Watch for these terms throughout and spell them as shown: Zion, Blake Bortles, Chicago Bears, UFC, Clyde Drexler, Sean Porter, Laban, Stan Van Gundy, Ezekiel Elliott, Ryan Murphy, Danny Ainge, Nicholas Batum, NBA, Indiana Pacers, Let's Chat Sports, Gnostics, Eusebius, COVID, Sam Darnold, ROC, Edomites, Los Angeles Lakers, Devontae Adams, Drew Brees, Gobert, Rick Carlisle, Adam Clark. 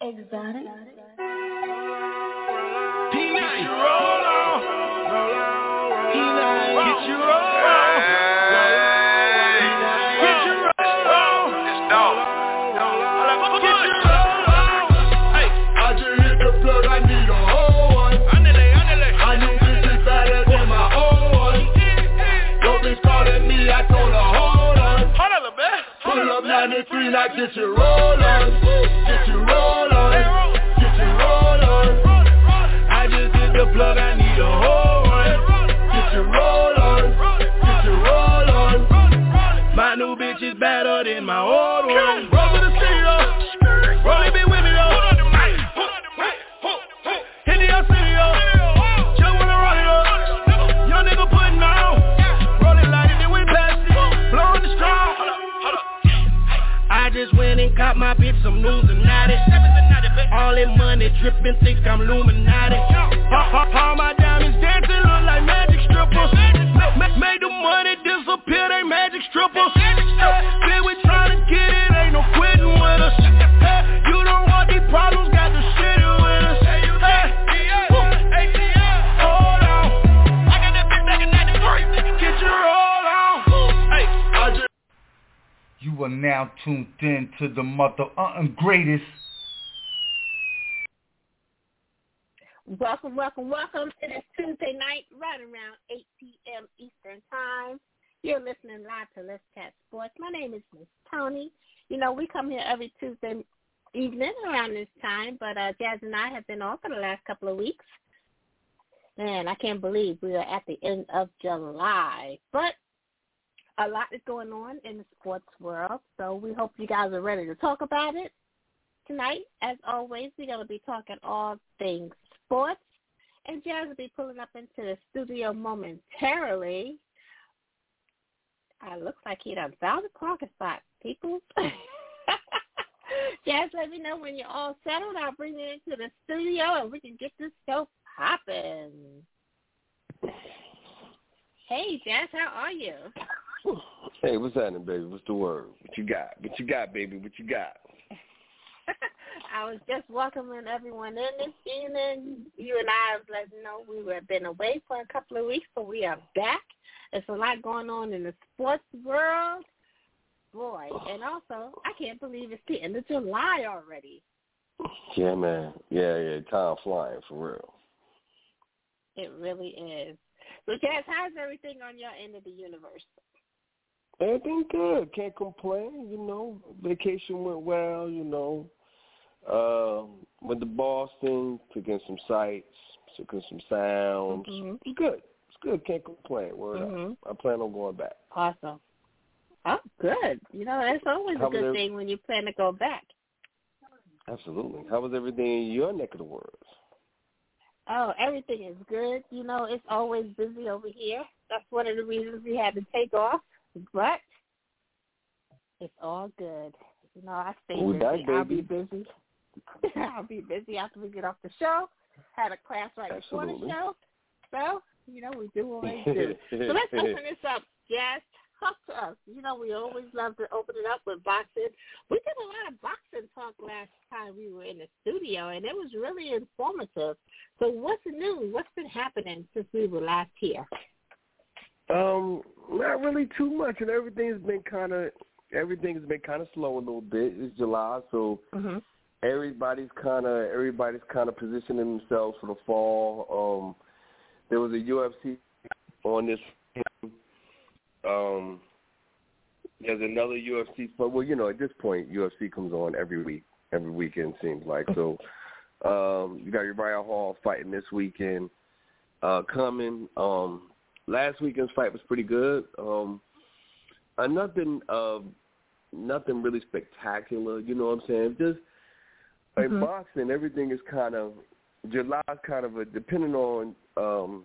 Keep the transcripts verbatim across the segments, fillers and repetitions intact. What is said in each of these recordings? Exotic. P nine. Like get your rollers, get your rollers, get your rollers. I just did the plug, I need a whole one. Get your rollers, get your rollers. My new bitch is better than my old one. Roll to the studio, roll it, be with me up. Hit the up city up, just wanna roll it up. Young nigga putting on, roll it like it, then we pass it, blowing the straw. I just went and caught my bitch some Illuminati. All that money dripping, think I'm Illuminati. All my diamonds dancing, look like magic strippers. Made the money disappear, they magic strippers. Then we tryna get it, ain't no quitting with us. You don't want these problems, got the shit with us. Hold on, I got that bitch back in ninety-three. Get your roll on. Hey, I just. You are now tuned in to the mother uh, greatest. Welcome, welcome, welcome to this Tuesday night, right around eight p.m. Eastern Time. You're listening live to Let's Chat Sports. My name is Miss Tony. You know, we come here every Tuesday evening around this time, but uh, Jazz and I have been off for the last couple of weeks. Man, I can't believe we are at the end of July, but a lot is going on in the sports world, so we hope you guys are ready to talk about it. Tonight, as always, we're going to be talking all things sports, and Jazz will be pulling up into the studio momentarily. It looks like he done found the parking spot, people. Jazz, let me know when you're all settled. I'll bring you into the studio, and we can get this show popping. Hey, Jazz, how are you? Hey, what's happening, baby? What's the word? What you got? What you got, baby? What you got? I was just welcoming everyone in this evening. You and I was letting know we have been away for a couple of weeks, but we are back. There's a lot going on in the sports world. Boy, and also, I can't believe it's the end of July already. Yeah, man. Yeah, yeah. Time flying, for real. It really is. So, Cass, how's everything on your end of the universe? Everything good. Can't complain, you know. Vacation went well, you know. Uh, went to Boston, took in some sights, took in some sounds. Mm-hmm. It's good. It's good. Can't complain. Word mm-hmm. up. I plan on going back. Awesome. Oh, good. You know, that's always How a good thing when you plan to go back. Absolutely. How was everything in your neck of the woods? Oh, everything is good. You know, it's always busy over here. That's one of the reasons we had to take off. But it's all good. You know, I stay Ooh, busy. I'll be busy. I'll be busy after we get off the show. Had a class right before the show. So, you know, we do always do. So let's open this up, Jess. Talk to us. You know, we always love to open it up with boxing. We did a lot of boxing talk last time we were in the studio, and it was really informative. So what's new? What's been happening since we were last here? Um, not really too much, and everything's been kind of everything's been kind of slow a little bit. It's July, so mm-hmm. everybody's kind of everybody's kind of positioning themselves for the fall. Um, there was a U F C on this. Um, there's another U F C, but well, you know, at this point, U F C comes on every week, every weekend seems like. So, um, you got Uriah Hall fighting this weekend, uh, coming. Um, last weekend's fight was pretty good. Um, uh, nothing, uh, nothing really spectacular. You know what I'm saying? Just mm-hmm. in boxing, everything is kind of July's kind of a depending on um,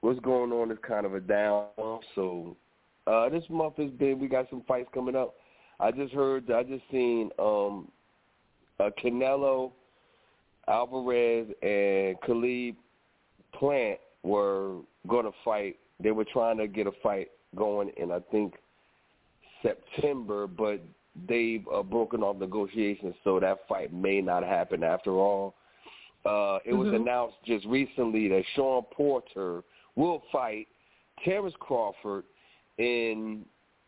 what's going on is kind of a down. So. Uh, this month is big. We got some fights coming up. I just heard, I just seen um, uh, Canelo, Alvarez, and Khalid Plant were going to fight. They were trying to get a fight going in, I think, September, but they've uh, broken off negotiations, so that fight may not happen after all. Uh, it mm-hmm. was announced just recently that Sean Porter will fight Terrence Crawford in,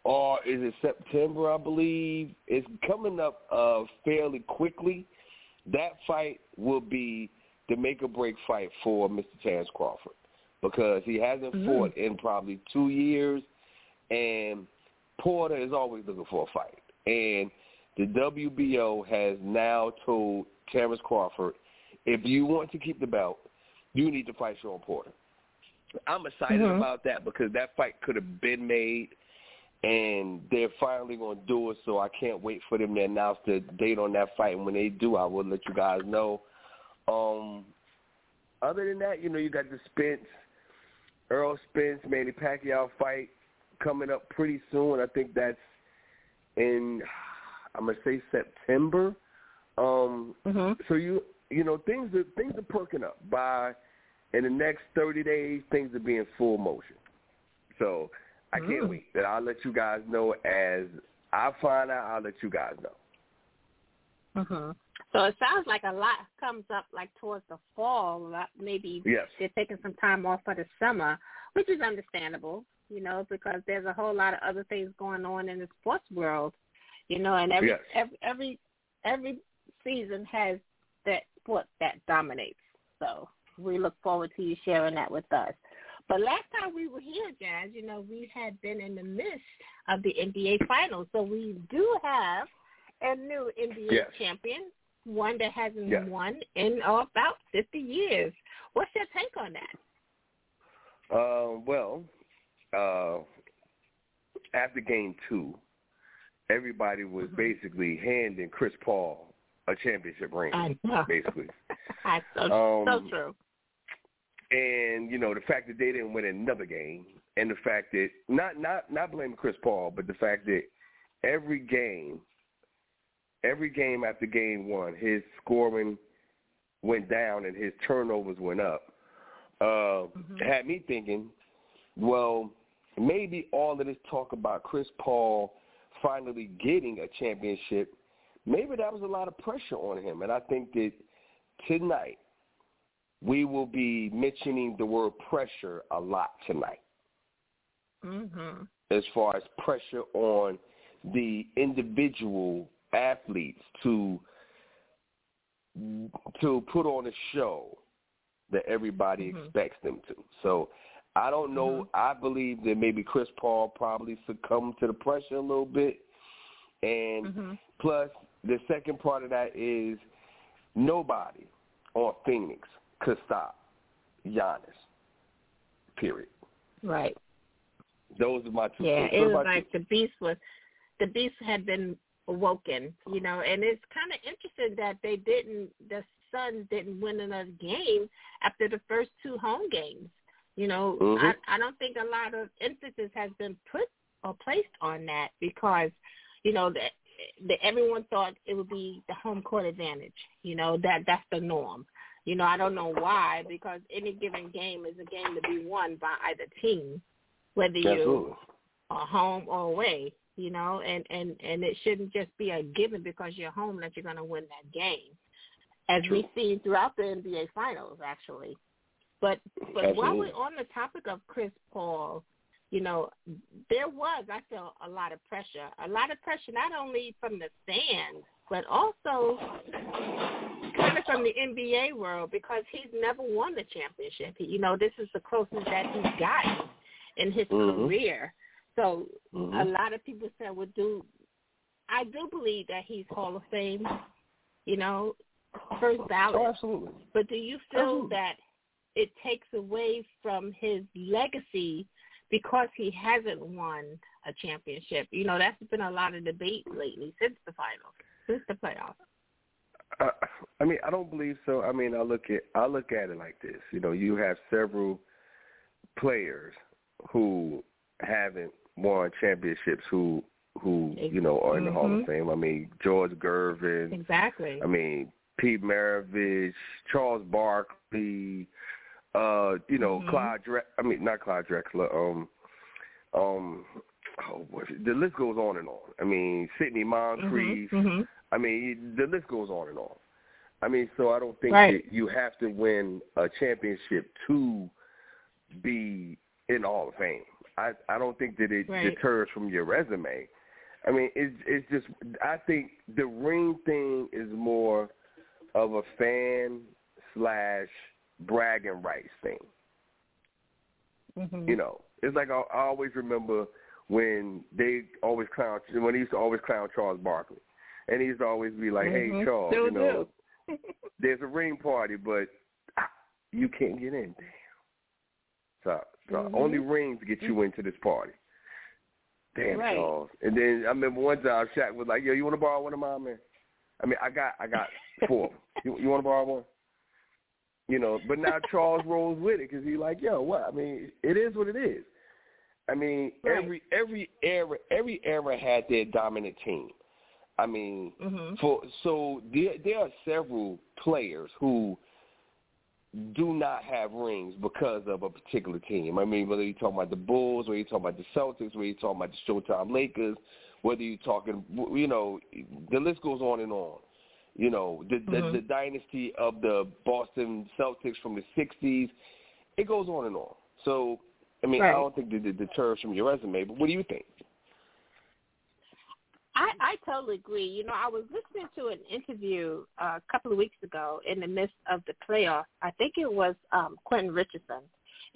or is it September, I believe? It's coming up uh, fairly quickly. That fight will be the make-or-break fight for Mister Terrence Crawford because he hasn't mm-hmm. fought in probably two years, and Porter is always looking for a fight. And the W B O has now told Terrence Crawford, if you want to keep the belt, you need to fight Sean Porter. I'm excited mm-hmm. about that because that fight could have been made, and they're finally going to do it, so I can't wait for them to announce the date on that fight, and when they do, I will let you guys know. Um, other than that, you know, you got the Spence, Errol Spence, Manny Pacquiao fight coming up pretty soon. I think that's in, I'm going to say September. Um, mm-hmm. So, you you know, things are, things are perking up by – in the next thirty days, things will be in full motion. So I can't mm. wait. And I'll let you guys know as I find out. I'll let you guys know. Mm-hmm. So it sounds like a lot comes up like towards the fall. Maybe yes. they're taking some time off for the summer, which is understandable, you know, because there's a whole lot of other things going on in the sports world, you know, and every yes. every, every every season has that sport that dominates. So. We look forward to you sharing that with us. But last time we were here, guys, you know, we had been in the midst of the N B A Finals. So we do have a new N B A yes. champion, one that hasn't yes. won in oh, about fifty years. What's your take on that? Uh, well, uh, after game two, everybody was mm-hmm. basically handing Chris Paul a championship ring, I know. basically. That's so, um, so true. And, you know, the fact that they didn't win another game and the fact that, not, not, not blaming Chris Paul, but the fact that every game, every game after game one, his scoring went down and his turnovers went up, uh, mm-hmm. had me thinking, well, maybe all of this talk about Chris Paul finally getting a championship maybe that was a lot of pressure on him. And I think that tonight we will be mentioning the word pressure a lot tonight. Mm-hmm. As far as pressure on the individual athletes to to put on a show that everybody mm-hmm. expects them to. So I don't know. Mm-hmm. I believe that maybe Chris Paul probably succumbed to the pressure a little bit. And mm-hmm. plus, the second part of that is nobody on Phoenix could stop Giannis, period. Right. Those are my two. Yeah, it was like the beast was, the beast had been awoken, you know, and it's kind of interesting that they didn't, the Suns didn't win another game after the first two home games. You know, mm-hmm. I, I don't think a lot of emphasis has been put or placed on that because, you know, that, that everyone thought it would be the home court advantage, you know, that that's the norm. You know, I don't know why, because any given game is a game to be won by either team, whether you are home or away, you know, and, and, and it shouldn't just be a given because you're home that you're going to win that game, as True. We've seen throughout the N B A Finals, actually. But but Absolutely. While we're on the topic of Chris Paul, you know, there was, I feel, a lot of pressure, a lot of pressure not only from the fans, but also kind of from the N B A world because he's never won the championship. You know, this is the closest that he's gotten in his mm-hmm. career. So mm-hmm. a lot of people said, well, do, I do believe that he's Hall of Fame, you know, first ballot. Oh, absolutely. But do you feel absolutely. That it takes away from his legacy because he hasn't won a championship? You know, that's been a lot of debate lately since the finals, since the playoffs. Uh, I mean, I don't believe so. I mean, I look at I look at it like this. You know, you have several players who haven't won championships who, who you know, are in the mm-hmm. Hall of Fame. I mean, George Gervin. Exactly. I mean, Pete Maravich, Charles Barkley, uh, you know, mm-hmm. Clyde Dre- I mean, not Clyde Drexler. Um, um, oh, the list goes on and on. I mean, Sidney Moncrief. Mm-hmm. Mm-hmm. I mean, the list goes on and on. I mean, so I don't think right. that you have to win a championship to be in the Hall of Fame. I, I don't think that it right. deters from your resume. I mean, it's it's just I think the ring thing is more of a fan slash bragging rights thing. Mm-hmm. You know, it's like I, I always remember when they always clown when they used to always clown Charles Barkley, and he used to always be like, mm-hmm. "Hey, Charles, Still you know, there's a ring party, but you can't get in." Damn. So. So mm-hmm. only rings get you into this party. Damn, right. Charles. And then I remember one time Shaq was like, yo, you want to borrow one of mine, man? I mean, I got I got four. you you want to borrow one? You know, but now Charles rolls with it because he's like, yo, what? I mean, it is what it is. I mean, right. every every era every era had their dominant team. I mean, mm-hmm. for so there, there are several players who do not have rings because of a particular team. I mean, whether you're talking about the Bulls, whether you're talking about the Celtics, whether you're talking about the Showtime Lakers, whether you're talking, you know, the list goes on and on. You know, the mm-hmm. the, the dynasty of the Boston Celtics from the sixties, it goes on and on. So, I mean, right. I don't think that it deters from your resume, but what do you think? I, I totally agree. You know, I was listening to an interview uh, a couple of weeks ago in the midst of the playoffs. I think it was um, Quentin Richardson,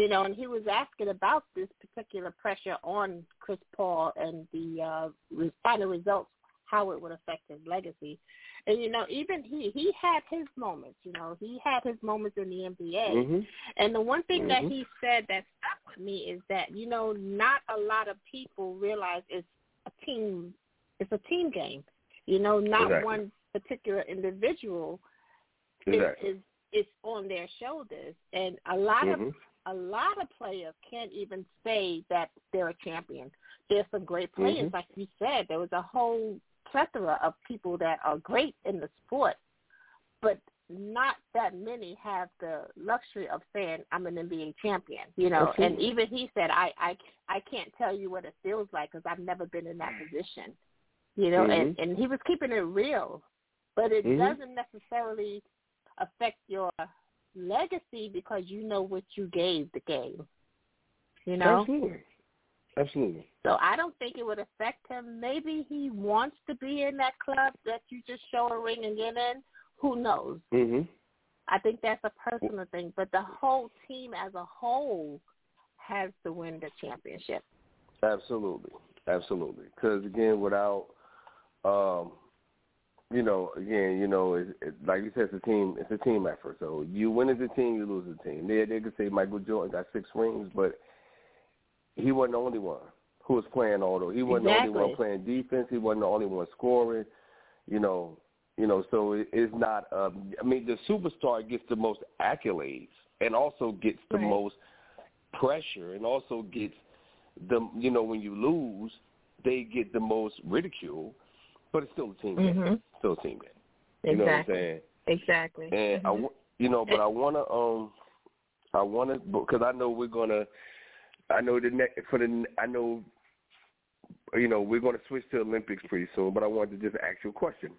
you know, and he was asking about this particular pressure on Chris Paul and the uh, final results, how it would affect his legacy. And, you know, even he, he had his moments, you know, he had his moments in the N B A. Mm-hmm. And the one thing mm-hmm. that he said that stuck with me is that, you know, not a lot of people realize it's a team. It's a team game, you know, not exactly. one particular individual exactly. is, is it's on their shoulders. And a lot mm-hmm. of a lot of players can't even say that they're a champion. There's some great players, mm-hmm. like you said. There was a whole plethora of people that are great in the sport, but not that many have the luxury of saying, I'm an N B A champion, you know. Okay. And even he said, I, I, I can't tell you what it feels like because I've never been in that position. you know, mm-hmm. and, and he was keeping it real. But it mm-hmm. doesn't necessarily affect your legacy because you know what you gave the game, you know? Absolutely. Absolutely. So I don't think it would affect him. Maybe he wants to be in that club that you just show a ring and get in. Who knows? Mm-hmm. I think that's a personal thing. But the whole team as a whole has to win the championship. Absolutely. Absolutely. Because, again, without, um, you know, again, you know, it, it, like you said, it's a team it's a team effort. So you win as a team, you lose as a team. They, they could say Michael Jordan got six rings, but he wasn't the only one who was playing all those. He wasn't exactly. the only one playing defense. He wasn't the only one scoring, you know. You know, so it, it's not uh, – I mean, the superstar gets the most accolades and also gets the right. most pressure and also gets the – you know, when you lose, they get the most ridicule, but it's still a team mm-hmm. game. It's still a team game. Exactly. You know what I'm saying? Exactly. And, mm-hmm. I, you know, but I want to um, – I want to – because I know we're going to – I know the next – for the – I know, you know, we're going to switch to Olympics pretty soon, but I wanted to just ask you a question.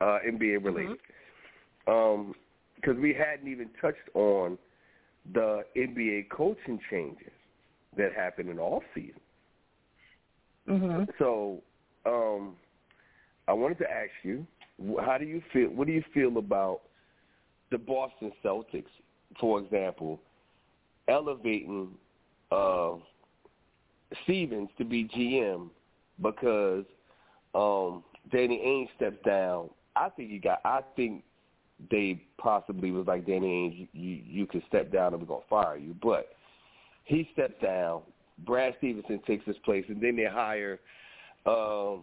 Uh, N B A related, because mm-hmm. um, we hadn't even touched on the N B A coaching changes that happened in the off season. Mm-hmm. So, um, I wanted to ask you, how do you feel? What do you feel about the Boston Celtics, for example, elevating uh, Stevens to be G M because? Um, Danny Ainge steps down. I think you got. I think they possibly was like, Danny Ainge, you, you, you can step down and we're gonna fire you. But he stepped down. Brad Stevenson takes his place, and then they hire um,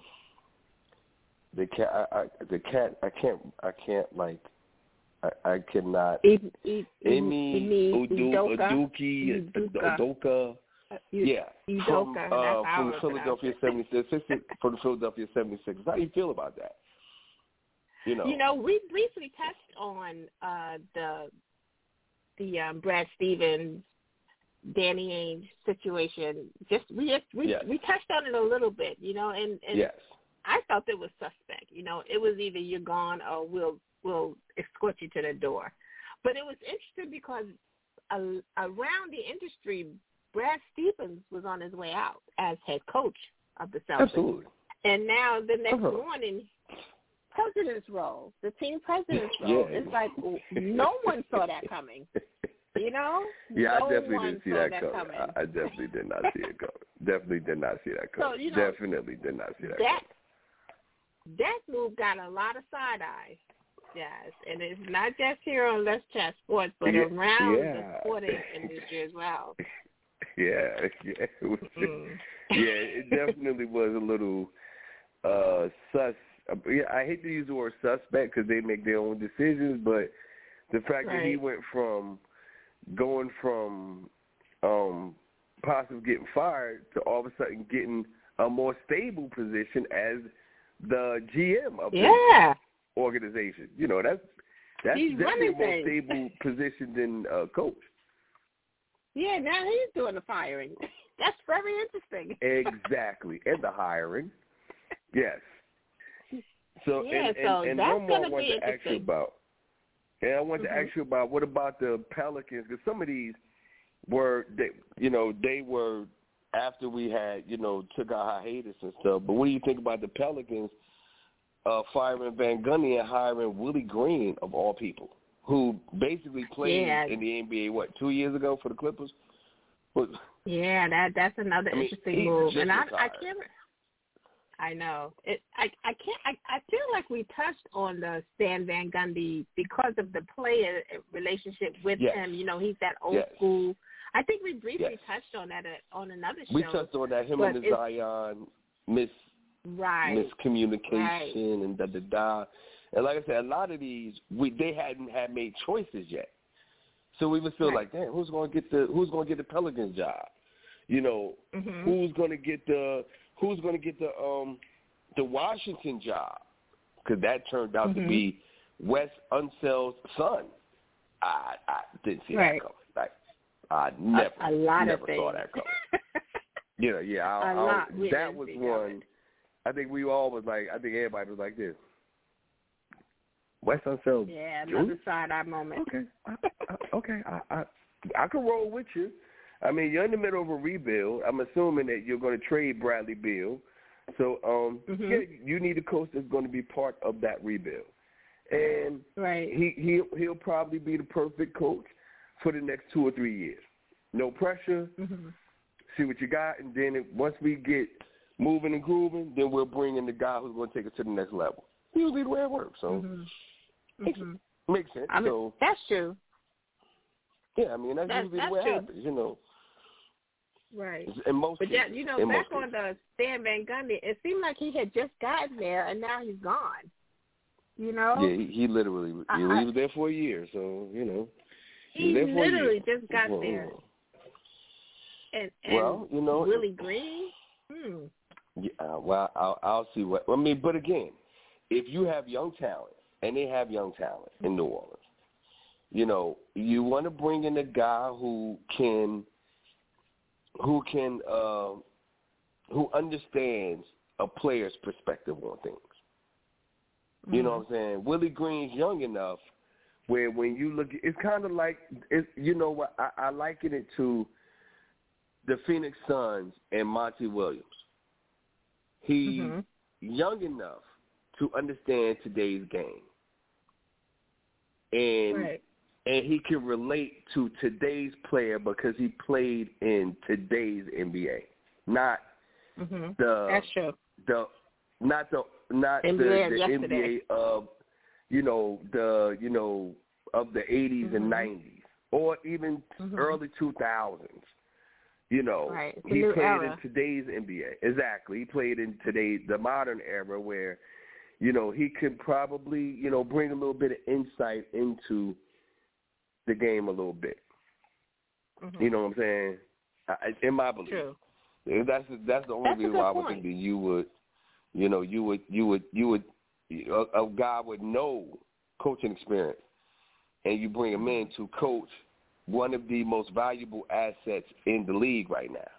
the cat. I, I, the cat. I can't. I can't like. I, I cannot. Ime Udoka. Udoka. Yeah, from, uh, from the Philadelphia seventy-sixers. From the Philadelphia seventy-sixers. How do you feel about that? You know, you know, we briefly touched on uh, the the um, Brad Stevens, Danny Ainge situation. Just we just we yes. we touched on it a little bit, you know, and, and yes. I felt it was suspect. You know, it was either you're gone or we'll we'll escort you to the door. But it was interesting because a, around the industry, Brad Stevens was on his way out as head coach of the Celtics. Absolutely. And now the next uh-huh. morning, president's role, the team president's role. Yeah. It's like no one saw that coming, you know? Yeah, no I definitely didn't see that, that coming. coming. I, I definitely did not see it coming. Definitely did not see that coming. So, you know, definitely did not see that, that coming. That move got a lot of side-eyes, guys. And it's not just here on Let's Chat Sports, but yeah. around yeah. the sporting industry as well. Yeah, yeah, it was, mm. yeah. It definitely was a little uh, sus. I hate to use the word suspect because they make their own decisions, but the fact right. that he went from going from um, possibly getting fired to all of a sudden getting a more stable position as the G M of yeah. the organization, you know, that's that's He's definitely a more stable position than a uh, coach. Yeah, now he's doing the firing. That's very interesting. Exactly. And the hiring. Yes. So, yeah, and, and, so and that's one more I want to ask you about. And I want mm-hmm. to ask you about what about the Pelicans? Because some of these were, they, you know, they were after we had, you know, took our hiatus and stuff. But what do you think about the Pelicans uh, firing Van Gundy and hiring Willie Green, of all people, who basically played yeah. in the N B A, what, two years ago for the Clippers? But, yeah, that that's another I mean, interesting move. And I, I can't – I know. It, I, I can't I, – I feel like we touched on the Stan Van Gundy because of the player relationship with yes. him. You know, he's that old yes. school – I think we briefly yes. touched on that on another show. We touched on that, him and the Zion, mis, right. miscommunication right. and da-da-da. And like I said, a lot of these we they hadn't had made choices yet, so we would feel right. like, damn, who's going to get the who's going to get the Pelicans job? You know, mm-hmm. who's going to get the who's going to get the um the Washington job? Because that turned out mm-hmm. to be Wes Unsell's son. I I didn't see right. that coming. Like I never a, a lot never of things. saw that coming. You know, yeah, I, a I, lot. I, that was one. I think we all was like, I think everybody was like this. West Unsell. Yeah, another side eye moment. Okay, I, I, okay, I, I I can roll with you. I mean, you're in the middle of a rebuild. I'm assuming that you're going to trade Bradley Beal. So um, mm-hmm. yeah, you need a coach that's going to be part of that rebuild. And right. he, he, he'll probably be the perfect coach for the next two or three years. No pressure. Mm-hmm. See what you got. And then it, once we get moving and grooving, then we'll bring in the guy who's going to take us to the next level. Usually the way it works. So mm-hmm. makes, mm-hmm. makes sense. I mean, so, that's true. Yeah, I mean, that's, that's usually that's the way it happens, you know. Right. In most but that, you know, in back on the Stan Van Gundy, it seemed like he had just gotten there, and now he's gone. You know? Yeah, he, he literally uh-huh. he was there for a year, so, you know. He, he literally just got well, there. And, and well, you know, Willie Green? Hmm. Yeah, uh, well, I'll, I'll see what – I mean, but again, if you have young talent, and they have young talent mm-hmm. in New Orleans, you know, you want to bring in a guy who can – who can, uh, who understands a player's perspective on things. You mm-hmm. know what I'm saying? Willie Green's young enough where when you look, it's kind of like, it's, you know what, I, I liken it to the Phoenix Suns and Monty Williams. He's mm-hmm. young enough to understand today's game. And right. And he can relate to today's player because he played in today's N B A, not mm-hmm. the That's true. the not the not N B A the, the N B A of you know the you know of the eighties mm-hmm. and nineties or even mm-hmm. early two thousands. You know, right. he played era. in today's N B A. Exactly, he played in today's the modern era where you know he could probably you know bring a little bit of insight into the game a little bit. Mm-hmm. You know what I'm saying? I, in my belief, True. that's that's the only that's reason why I would think that you would, you know, you would you would you would a, a guy with no coaching experience, and you bring him in to coach one of the most valuable assets in the league right now.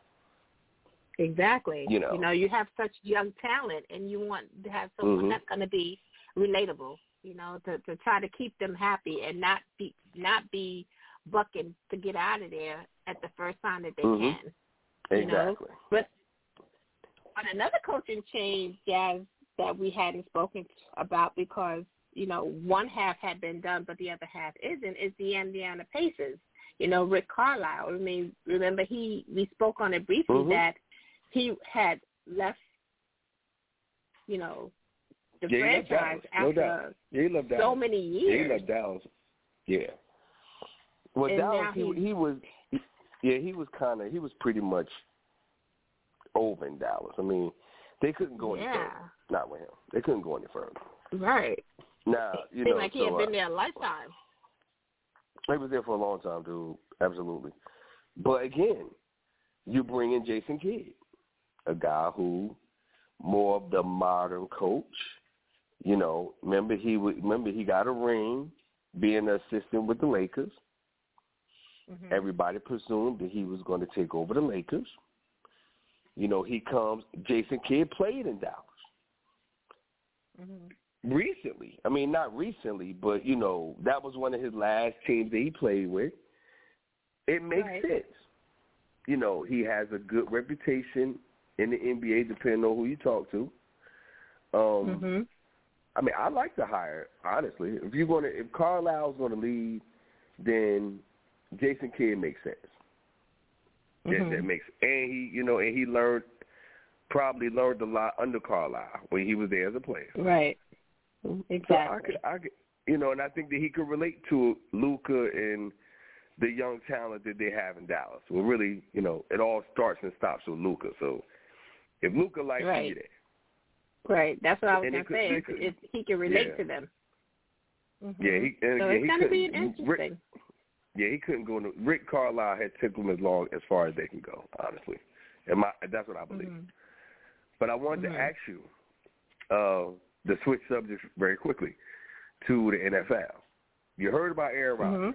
Exactly. You know, you know, you have such young talent, and you want to have someone mm-hmm. that's going to be relatable. You know, to, to try to keep them happy and not be not be bucking to get out of there at the first time that they mm-hmm. can. You exactly. know? But on another coaching change, Jazz, that we hadn't spoken about because, you know, one half had been done but the other half isn't, is the Indiana Pacers. You know, Rick Carlisle. I mean, remember he we spoke on it briefly mm-hmm. that he had left, you know, the yeah, franchise after no yeah, he left so many years. Yeah, he left Dallas. Yeah. Well, and Dallas, he, he was, yeah, he was kind of, he was pretty much over in Dallas. I mean, they couldn't go any yeah. further. Not with him. They couldn't go any further. Right. Now, you it know. Seemed like he so, had been there a lifetime. He was there for a long time, dude. Absolutely. But again, you bring in Jason Kidd, a guy who more of the modern coach. You know, remember he would, remember he got a ring being an assistant with the Lakers. Mm-hmm. Everybody presumed that he was going to take over the Lakers. You know, he comes, Jason Kidd played in Dallas. Mm-hmm. Recently. I mean, not recently, but, you know, that was one of his last teams that he played with. It makes right. sense. You know, he has a good reputation in the N B A, depending on who you talk to. Um mm-hmm. I mean, I like to hire, honestly. If you're gonna, if Carlisle's gonna leave, then Jason Kidd makes sense. Mm-hmm. That, that makes, and he, you know, and he learned, probably learned a lot under Carlisle when he was there as a player. Right. Exactly. So I could, I could, you know, and I think that he could relate to Luca and the young talent that they have in Dallas. Well, really, you know, it all starts and stops with Luca. So if Luca likes right. you, there. Right, that's what I was going to say. Could, if, if he can relate yeah. to them. Mm-hmm. Yeah, he, and so again, it's going to be interesting. Rick, yeah, he couldn't go. No, Rick Carlisle had tipped him as long as far as they can go, honestly. And my, that's what I believe. Mm-hmm. But I wanted mm-hmm. to ask you uh, to switch subjects very quickly to the N F L. You heard about Aaron Rodgers. Mm-hmm.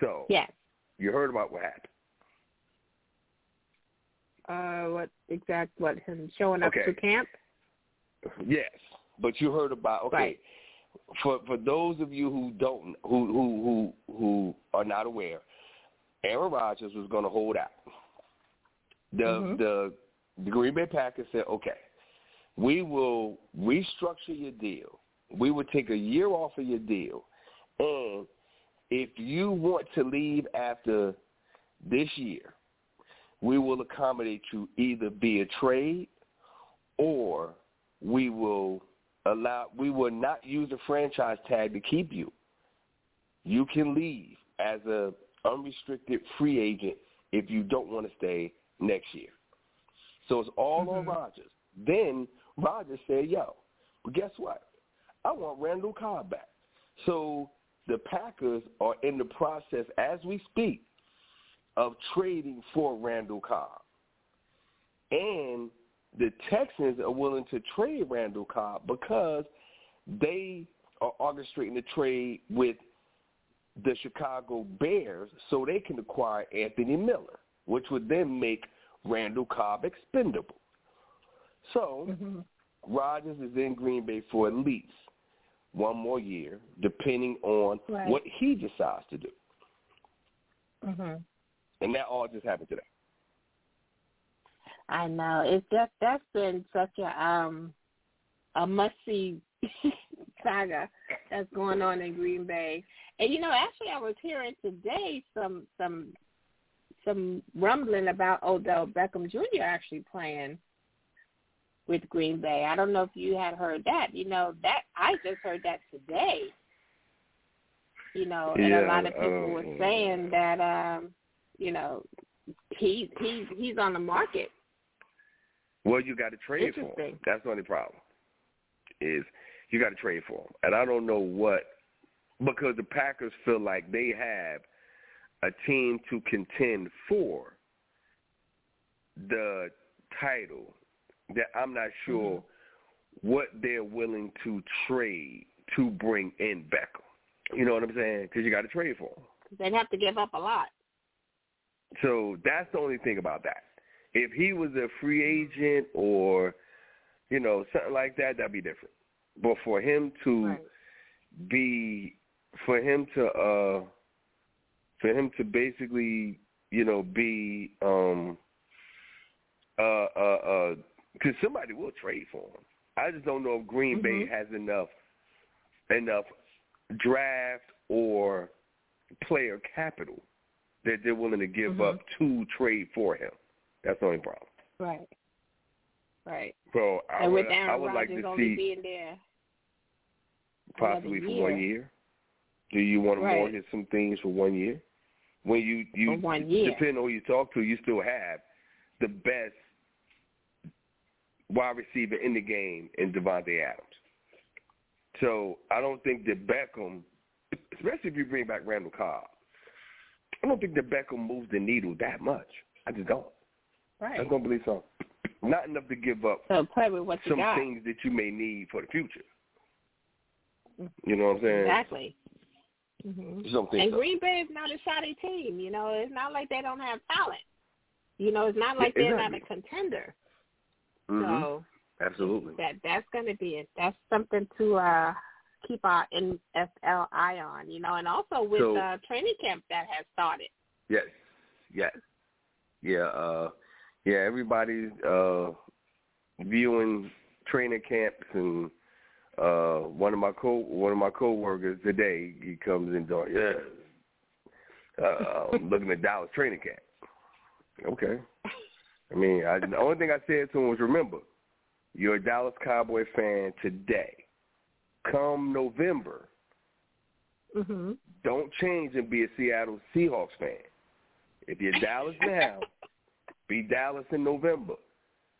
So yes. you heard about what happened. uh, what exact what him showing up okay. to camp? Yes, but you heard about okay. Right. For for those of you who don't who who who, who are not aware, Aaron Rodgers was going to hold out. The mm-hmm. the the Green Bay Packers said, okay, we will restructure your deal. We will take a year off of your deal, and if you want to leave after this year, we will accommodate you either via trade, or we will allow we will not use a franchise tag to keep you. You can leave as a unrestricted free agent if you don't want to stay next year. So it's all mm-hmm. on Rodgers. Then Rodgers said, yo, but guess what? I want Randall Cobb back. So the Packers are in the process, as we speak, of trading for Randall Cobb. And the Texans are willing to trade Randall Cobb because they are orchestrating the trade with the Chicago Bears so they can acquire Anthony Miller, which would then make Randall Cobb expendable. So mm-hmm. Rodgers is in Green Bay for at least one more year, depending on right. what he decides to do. Mm-hmm. And that all just happened today. I know. It's just, that's been such a um, a must-see saga that's going on in Green Bay. And, you know, actually I was hearing today some some some rumbling about Odell Beckham Junior actually playing with Green Bay. I don't know if you had heard that. You know, that I just heard that today. You know, and yeah, a lot of people um, were saying that, um, you know, he, he, he's on the market. Well, you got to trade for him. That's the only problem is you got to trade for him. And I don't know what – because the Packers feel like they have a team to contend for the title that I'm not sure mm-hmm. what they're willing to trade to bring in Beckham. You know what I'm saying? Because you got to trade for him. They'd have to give up a lot. So that's the only thing about that. If he was a free agent or, you know, something like that, that'd be different. But for him to right. be, for him to, uh, for him to basically, you know, be, um, uh, uh, uh, because somebody will trade for him. I just don't know if Green mm-hmm. Bay has enough, enough draft or player capital that they're willing to give mm-hmm. up to trade for him. That's the only problem. Right. Right. So I and would, with Aaron I would Rodgers like to only see being there possibly for year. one year. Do you want to right. mortgage some things for one year? When you, you for one year. Depending on who you talk to, you still have the best wide receiver in the game in Devontae Adams. So I don't think that Beckham, especially if you bring back Randall Cobb, I don't think that Beckham moves the needle that much. I just don't. Right. I don't believe so. Not enough to give up so play with what you some got. Things that you may need for the future. You know what I'm saying? Exactly. Mm-hmm. And so. Green Bay is not a shoddy team. You know, it's not like they don't have talent. You know, it's not like yeah, they're exactly. not a contender. Mm-hmm. So absolutely, that that's going to be it. That's something to uh, keep our N F L eye on. You know, and also with so, the training camp that has started. Yes. Yes. Yeah. Uh, Yeah, everybody's uh, viewing training camps, and uh, one of my co one of my coworkers today, he comes in doing yeah, uh, looking at Dallas training camp. Okay, I mean, I, the only thing I said to him was, remember, you're a Dallas Cowboy fan today. Come November, mm-hmm. don't change and be a Seattle Seahawks fan. If you're Dallas now. Be Dallas in November,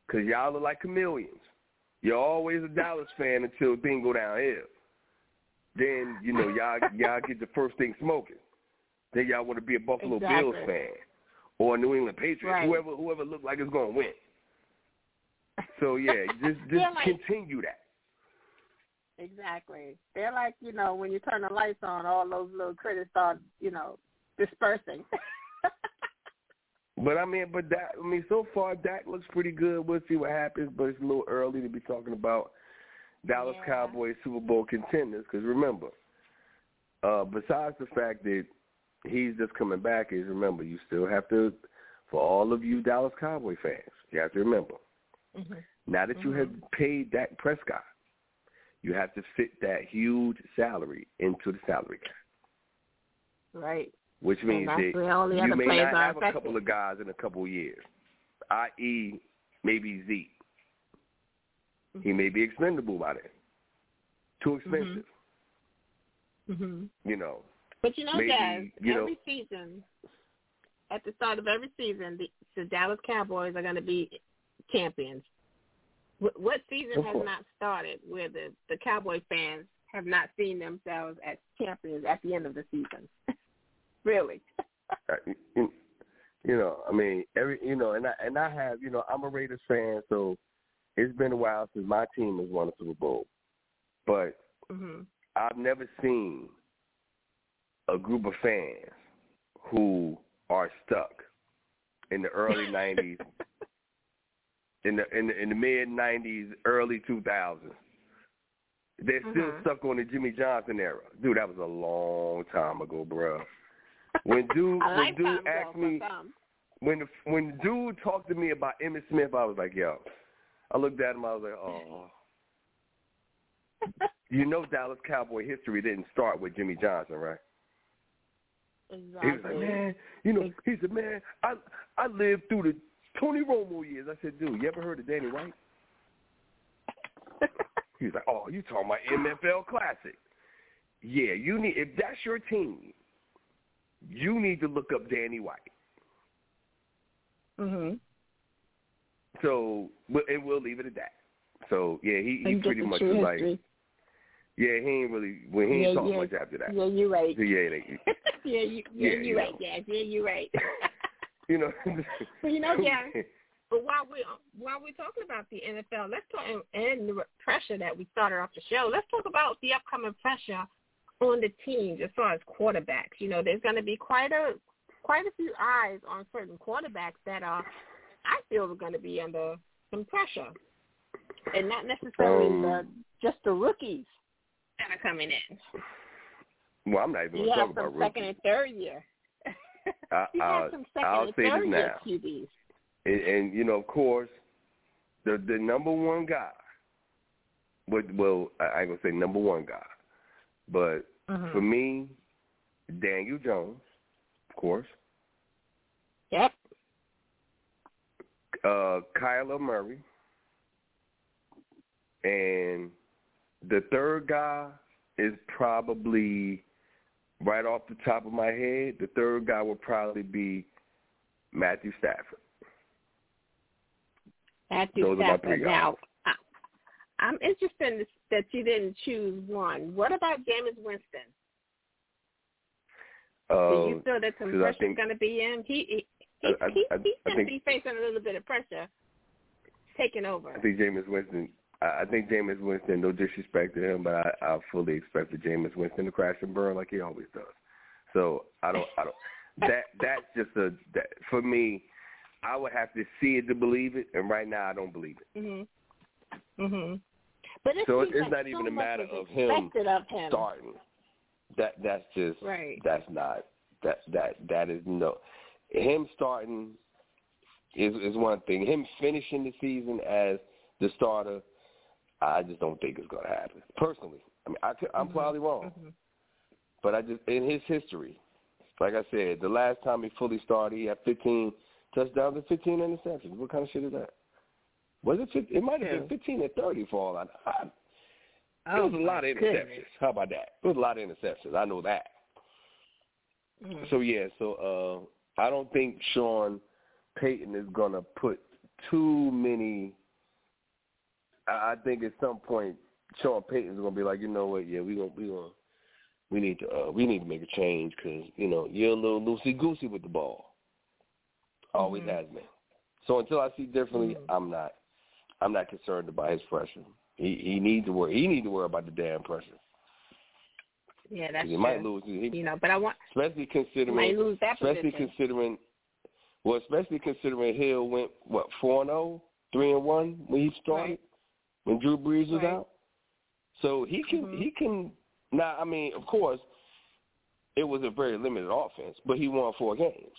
because y'all are like chameleons. You're always a Dallas fan until things go downhill. Then, you know, y'all y'all get the first thing smoking. Then y'all want to be a Buffalo exactly. Bills fan or a New England Patriots, right. whoever whoever looks like it's going to win. So, yeah, just, just like, continue that. Exactly. They're like, you know, when you turn the lights on, all those little critters start, you know, dispersing. But I mean, but Dak, I mean, so far Dak looks pretty good. We'll see what happens, but it's a little early to be talking about Dallas yeah. Cowboys Super Bowl contenders. Because remember, uh, besides the fact that he's just coming back, is remember you still have to, for all of you Dallas Cowboy fans, you have to remember. Mm-hmm. Now that mm-hmm. you have paid Dak Prescott, you have to fit that huge salary into the salary cap. Right. Which means that you may not have a couple of guys in a couple of years, that is maybe Zeke. Mm-hmm. He may be expendable by then. Too expensive. Mm-hmm. You know. But you know, maybe, guys, you every know, season, at the start of every season, the, the Dallas Cowboys are going to be champions. What, what season has not started where the, the Cowboy fans have not seen themselves as champions at the end of the season? Really? you know, I mean, every you know, and I and I have, you know, I'm a Raiders fan, so it's been a while since my team has won a Super Bowl. But mm-hmm. I've never seen a group of fans who are stuck in the early nineties, in the in the, in the mid nineties, early two thousands. They're mm-hmm. still stuck on the Jimmy Johnson era, dude. That was a long time ago, bro. When dude, like when dude asked though, me, when the, when dude talked to me about Emmitt Smith, I was like, yo. I looked at him, I was like, oh. You know Dallas Cowboy history didn't start with Jimmy Johnson, right? Exactly. He was like, man, you know, he said, man, I I lived through the Tony Romo years. I said, dude, you ever heard of Danny White? He was like, oh, you talking about N F L Classic. Yeah, you need, if that's your team, you need to look up Danny White. Mhm. So, and we'll leave it at that. So, yeah, he, he pretty much was like, history. Yeah, he ain't really, well, he ain't yeah, talking yeah. much after that. Yeah, you're right. So, yeah, they, yeah, you, yeah, yeah, you're you right, guys. Yeah, you're right. You know. Well, you know, guys, but while we're, while we're talking about the N F L, let's talk, and the pressure that we started off the show, let's talk about the upcoming pressure on the teams as far as quarterbacks. You know, there's going to be quite a quite a few eyes on certain quarterbacks that are, I feel, are going to be under some pressure, and not necessarily um, the, just the rookies that are coming in. Well, I'm not even going to talk about rookies. Second and third year. I, you have some second I'll and say third this year now. Q Bs. And, and, you know, of course, the the number one guy, would, well, I ain't going to say number one guy, but mm-hmm. for me, Daniel Jones, of course. Yep. Uh, Kyler Murray. And the third guy is probably, right off the top of my head, the third guy will probably be Matthew Stafford. Matthew Those Stafford. Are my three guys. Now, I'm interested that you didn't choose one. What about Jameis Winston? Uh, Do you feel that some pressure is going to be in? He, he, I, he, I, I, he's going to be facing a little bit of pressure taking over. I think Jameis Winston, I, I think Jameis Winston, no disrespect to him, but I, I fully expect the Jameis Winston to crash and burn like he always does. So I don't, I don't, that, that's just a, that, for me, I would have to see it to believe it. And right now I don't believe it. Mm-hmm. Mm-hmm. But it so it's like not so even a matter of him, of him starting. That that's just right. That's not that that that is no. Him starting is is one thing. Him finishing the season as the starter, I just don't think it's going to happen. Personally, I mean, I could, I'm mm-hmm. probably wrong, mm-hmm. but I just in his history, like I said, the last time he fully started, he had fifteen touchdowns and fifteen interceptions. What kind of shit is that? Was it? It might have been fifteen and thirty for all I know. Oh, it was a lot of interceptions. Goodness. How about that? It was a lot of interceptions. I know that. Mm-hmm. So yeah. So uh, I don't think Sean Payton is gonna put too many. I think at some point Sean Payton's gonna be like, you know what? Yeah, we gonna we gonna we need to uh, we need to make a change because you know you're a little loosey goosey with the ball. Always mm-hmm. has been. So until I see differently, mm-hmm. I'm not. I'm not concerned about his pressure. He he needs to worry. He needs to worry about the damn pressure. Yeah, that's true. He might lose. He, you know, but I want, especially considering, he might lose that especially position. considering, Well, especially considering Hill went, what, four and oh, three and one when he started, right. when Drew Brees was right. out. So he can mm-hmm. – he can. now, I mean, of course, it was a very limited offense, but he won four games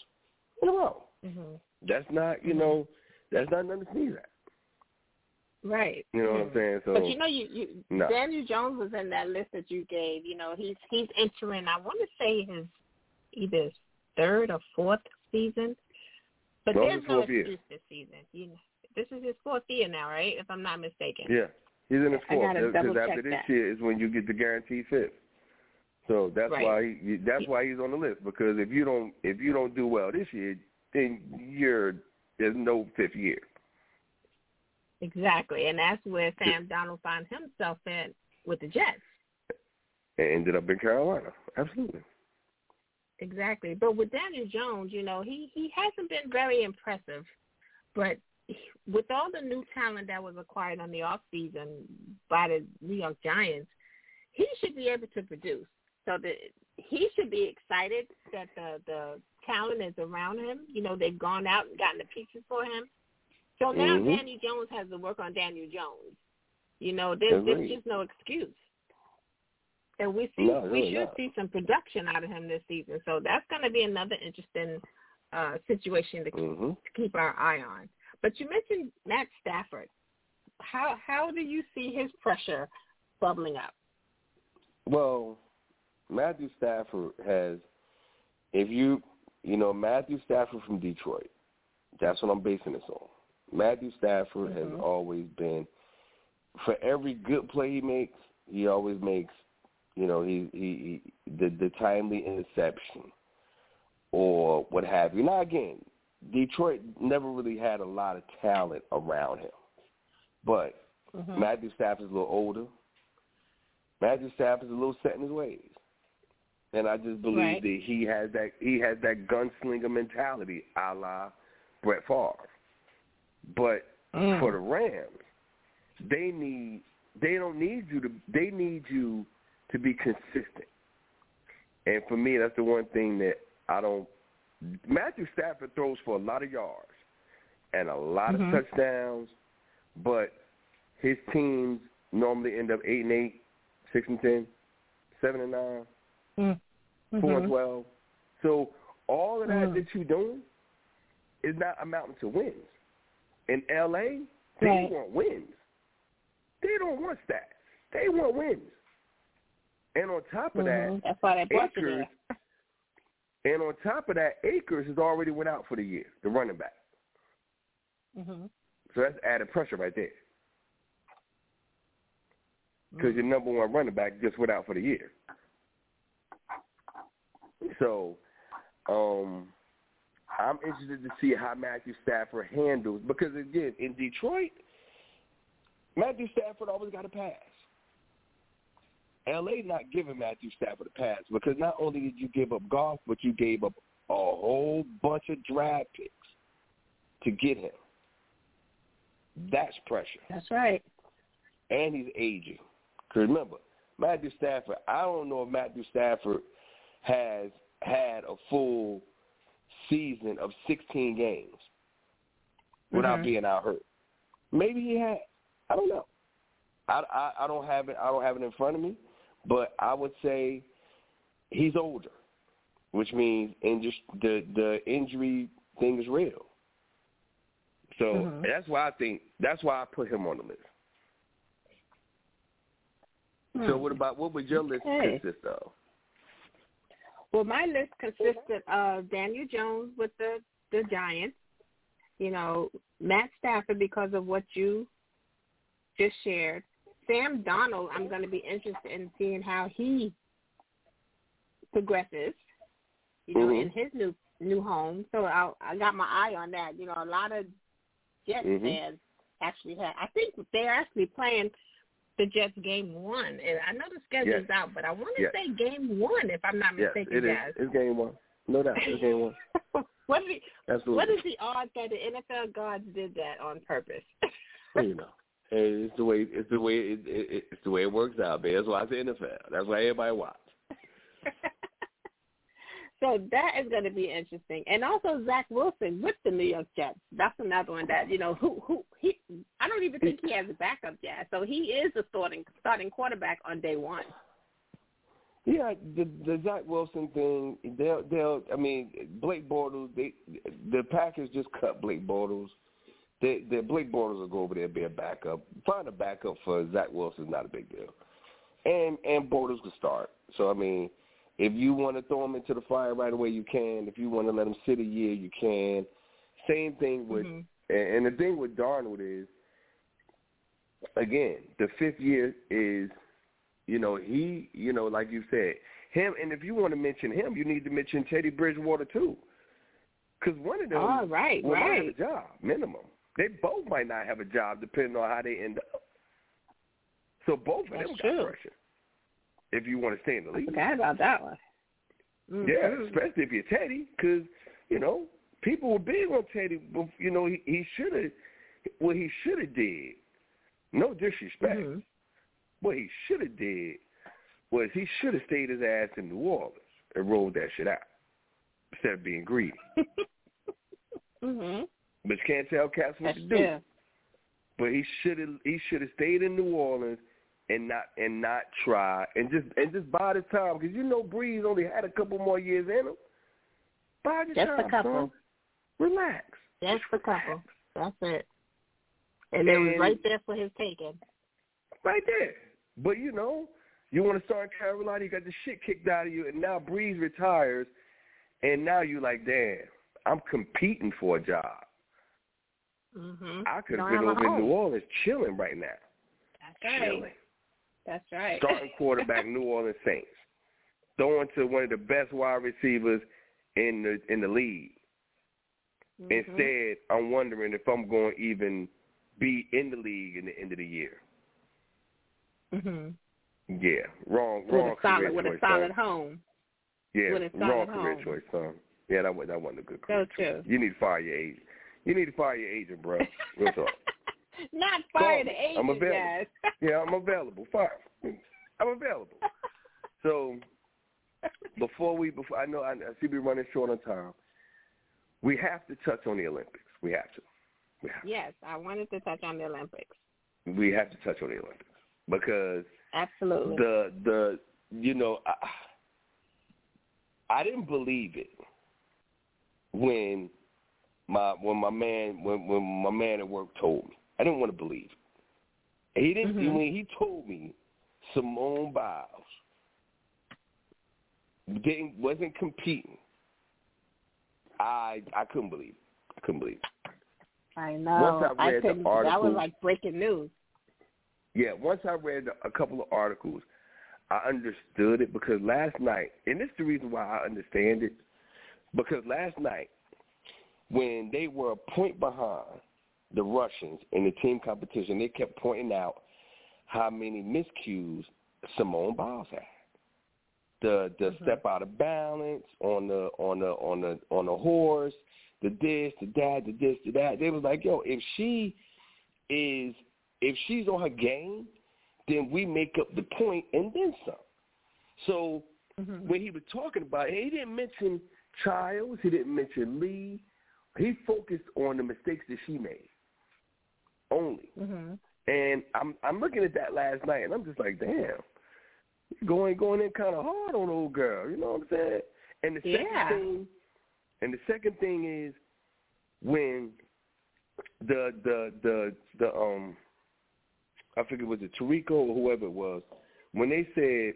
in a row. Mm-hmm. That's not, you know, that's not nothing to sneeze at. Right. You know mm-hmm. what I'm saying? So, but, you know, you, you no. Daniel Jones was in that list that you gave. You know, he's he's entering, I want to say, his either third or fourth season. But no, there's no excuse year. This season. You know, this is his fourth year now, right, if I'm not mistaken? Yeah. He's in his fourth, because after this that. year is when you get the guaranteed fifth. So that's right. why he, that's why he's on the list, because if you don't if you don't do well this year, then you're there's no fifth year. Exactly, and that's where Sam Donald found himself in with the Jets. And ended up in Carolina, absolutely. Exactly, but with Daniel Jones, you know, he, he hasn't been very impressive, but with all the new talent that was acquired on the offseason by the New York Giants, he should be able to produce. So the, he should be excited that the, the talent is around him. You know, they've gone out and gotten the pieces for him. So now mm-hmm. Danny Jones has to work on Daniel Jones. You know, there's, there's right. just no excuse. And we see no, we really should not. see some production out of him this season. So that's going to be another interesting uh, situation to keep, mm-hmm. to keep our eye on. But you mentioned Matt Stafford. How how do you see his pressure bubbling up? Well, Matthew Stafford has, if you, you know, Matthew Stafford from Detroit, that's what I'm basing this on. Matthew Stafford mm-hmm. has always been, for every good play he makes, he always makes, you know, he he, he the, the timely interception or what have you. Now, again, Detroit never really had a lot of talent around him. But mm-hmm. Matthew Stafford's a little older. Matthew Stafford's a little set in his ways. And I just believe right. that he has that he has that gunslinger mentality a la Brett Favre. But mm. for the Rams, they need they don't need you to they need you to be consistent. And for me, that's the one thing that I don't Matthew Stafford throws for a lot of yards and a lot mm-hmm. of touchdowns, but his teams normally end up eight and eight, six and ten, seven and nine, mm-hmm. four and twelve. So all of that mm-hmm. that you're doing is not amounting to wins. In L A, they right. want wins. They don't want stats. They want wins. And on top of mm-hmm. that, that's why they brought you there. And on top of that, Akers has already went out for the year, the running back. Mm-hmm. So that's added pressure right there. Because mm-hmm. your number one running back just went out for the year. So um, I'm interested to see how Matthew Stafford handles. Because, again, in Detroit, Matthew Stafford always got a pass. L A not giving Matthew Stafford a pass because not only did you give up Goff, but you gave up a whole bunch of draft picks to get him. That's pressure. That's right. And he's aging. Because remember, Matthew Stafford, I don't know if Matthew Stafford has had a full season of sixteen games mm-hmm. without being out hurt. Maybe he had. I don't know. I, I, I don't have it. I don't have it in front of me. But I would say he's older, which means inju- the the injury thing is real. So mm-hmm. that's why I think that's why I put him on the list. Mm-hmm. So what about what would your list okay. consist of? Well, my list consisted of Daniel Jones with the, the Giants, you know, Matt Stafford because of what you just shared. Sam Donald, I'm going to be interested in seeing how he progresses, you know, mm-hmm. in his new new home. So I I got my eye on that. You know, a lot of Jets mm-hmm. fans actually have. I think they're actually playing the Jets game one, and I know the schedule's yes. out, but I want to yes. say game one, if I'm not mistaken, yes, it guys. Is. It's game one, no doubt. It's game one. what, is the, what is the odds that the N F L gods did that on purpose? Well, you know. It's the way it's the way it, it, it's the way it works out, man. That's why it's the N F L. That's why everybody watches. So that is going to be interesting. And also Zach Wilson with the New York Jets. That's another one that, you know, who who he I don't even think he has a backup yet. So he is a starting starting quarterback on day one. Yeah, the, the Zach Wilson thing, they'll, they'll, I mean, Blake Bortles, they, the Packers just cut Blake Bortles. They, they, Blake Bortles will go over there and be a backup. Find a backup for Zach Wilson is not a big deal. And and Bortles could start. So, I mean, if you want to throw him into the fire right away, you can. If you want to let him sit a year, you can. Same thing with mm-hmm. – and the thing with Darnold is, again, the fifth year is – You know, he, you know, like you said, him, and if you want to mention him, you need to mention Teddy Bridgewater, too. Because one of them oh, right, will right. not have a job, minimum. They both might not have a job, depending on how they end up. So both of That's them true. Got pressure, if you want to stay in the league. I forgot about that one. Mm-hmm. Yeah, especially if you're Teddy, because, you know, people were big on Teddy. You know, he, he should have, what he should have did, no disrespect. Mm-hmm. What he should have did was he should have stayed his ass in New Orleans and rolled that shit out instead of being greedy. mm-hmm. But you can't tell cats what to do. Yeah. But he should have he should have stayed in New Orleans and not and not try and just and just buy the time, because you know Breeze only had a couple more years in him. Buy the just time, a couple. Son. Relax. Just a couple. That's it. And, and it was right there for his taking. Right there. But, you know, you want to start in Carolina, you got the shit kicked out of you, and now Breeze retires, and now you're like, damn, I'm competing for a job. Mm-hmm. I could have been over in New Orleans chilling right now. That's right. Chilling. That's right. Starting quarterback, New Orleans Saints. Throwing to one of the best wide receivers in the in the league. Mm-hmm. Instead, I'm wondering if I'm going to even be in the league in the end of the year. Mhm. Yeah, wrong, wrong. With a solid, with a solid home. Yeah, wrong career choice, son. Yeah, that that wasn't a good career choice. You need to fire your agent. You need to fire your agent, bro. Real talk. Not fire the agent, I'm available. Guys. Yeah, I'm available. Fire. I'm available. So before we, before I know, I, I see we running short on time. We have to touch on the Olympics. We have to. We have to. Yes, I wanted to touch on the Olympics. We have to touch on the Olympics. Because absolutely the the you know I, I didn't believe it when my when my man when, when my man at work told me. I didn't want to believe it. He didn't mm-hmm. when he told me Simone Biles didn't wasn't competing. I I couldn't believe it. I couldn't believe it. I know. Once I read I couldn't, the article, that was like breaking news. Yeah, once I read a couple of articles, I understood it because last night, and this is the reason why I understand it, because last night when they were a point behind the Russians in the team competition, they kept pointing out how many miscues Simone Biles had. The the mm-hmm. step out of balance on the on the on the on the horse, the this, the that, the this, the that. They was like, yo, if she is If she's on her game, then we make up the point and then some. So mm-hmm. when he was talking about it, he didn't mention Childs. He didn't mention Lee. He focused on the mistakes that she made only. Mm-hmm. And I'm I'm looking at that last night, and I'm just like, damn, going going in kind of hard on old girl. You know what I'm saying? And the second yeah. thing, and the second thing is when the the the the um. I think it was the Tirico or whoever it was, when they said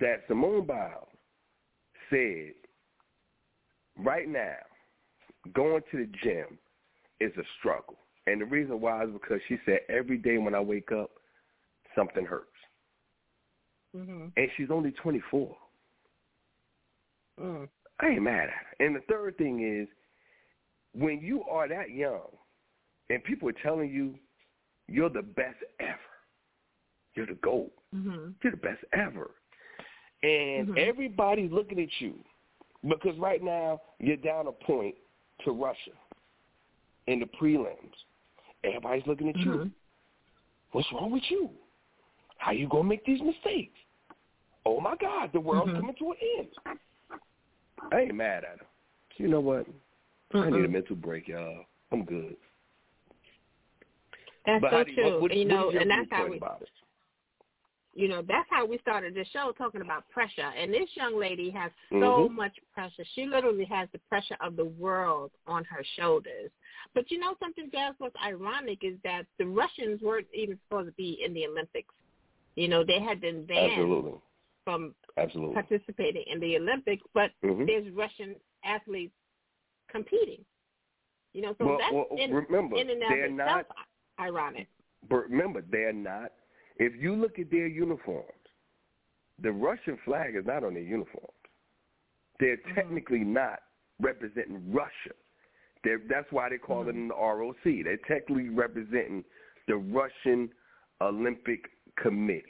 that Simone Biles said, right now, going to the gym is a struggle. And the reason why is because she said, every day when I wake up, something hurts. Mm-hmm. And she's only twenty-four. Mm. I ain't mad at her. And the third thing is, when you are that young and people are telling you, you're the best ever. You're the GOAT. Mm-hmm. You're the best ever. And mm-hmm. everybody's looking at you because right now you're down a point to Russia in the prelims. Everybody's looking at mm-hmm. you. What's wrong with you? How you going to make these mistakes? Oh, my God, the world's mm-hmm. coming to an end. I ain't mad at him. You know what? Mm-mm. I need a mental break, y'all. I'm good. That's so true. You know, and that's how we. You know, that's how we started this show, talking about pressure. And this young lady has so mm-hmm. much pressure. She literally has the pressure of the world on her shoulders. But you know something, Jazz, what's ironic is that the Russians weren't even supposed to be in the Olympics. You know, they had been banned Absolutely. from Absolutely. participating in the Olympics, but mm-hmm. there's Russian athletes competing. You know, so well, that's well, in, remember, in and of itself not, ironic. But remember, they're not. If you look at their uniforms, the Russian flag is not on their uniforms. They're mm-hmm. technically not representing Russia. They're, that's why they call mm-hmm. it an R O C. They're technically representing the Russian Olympic Committee.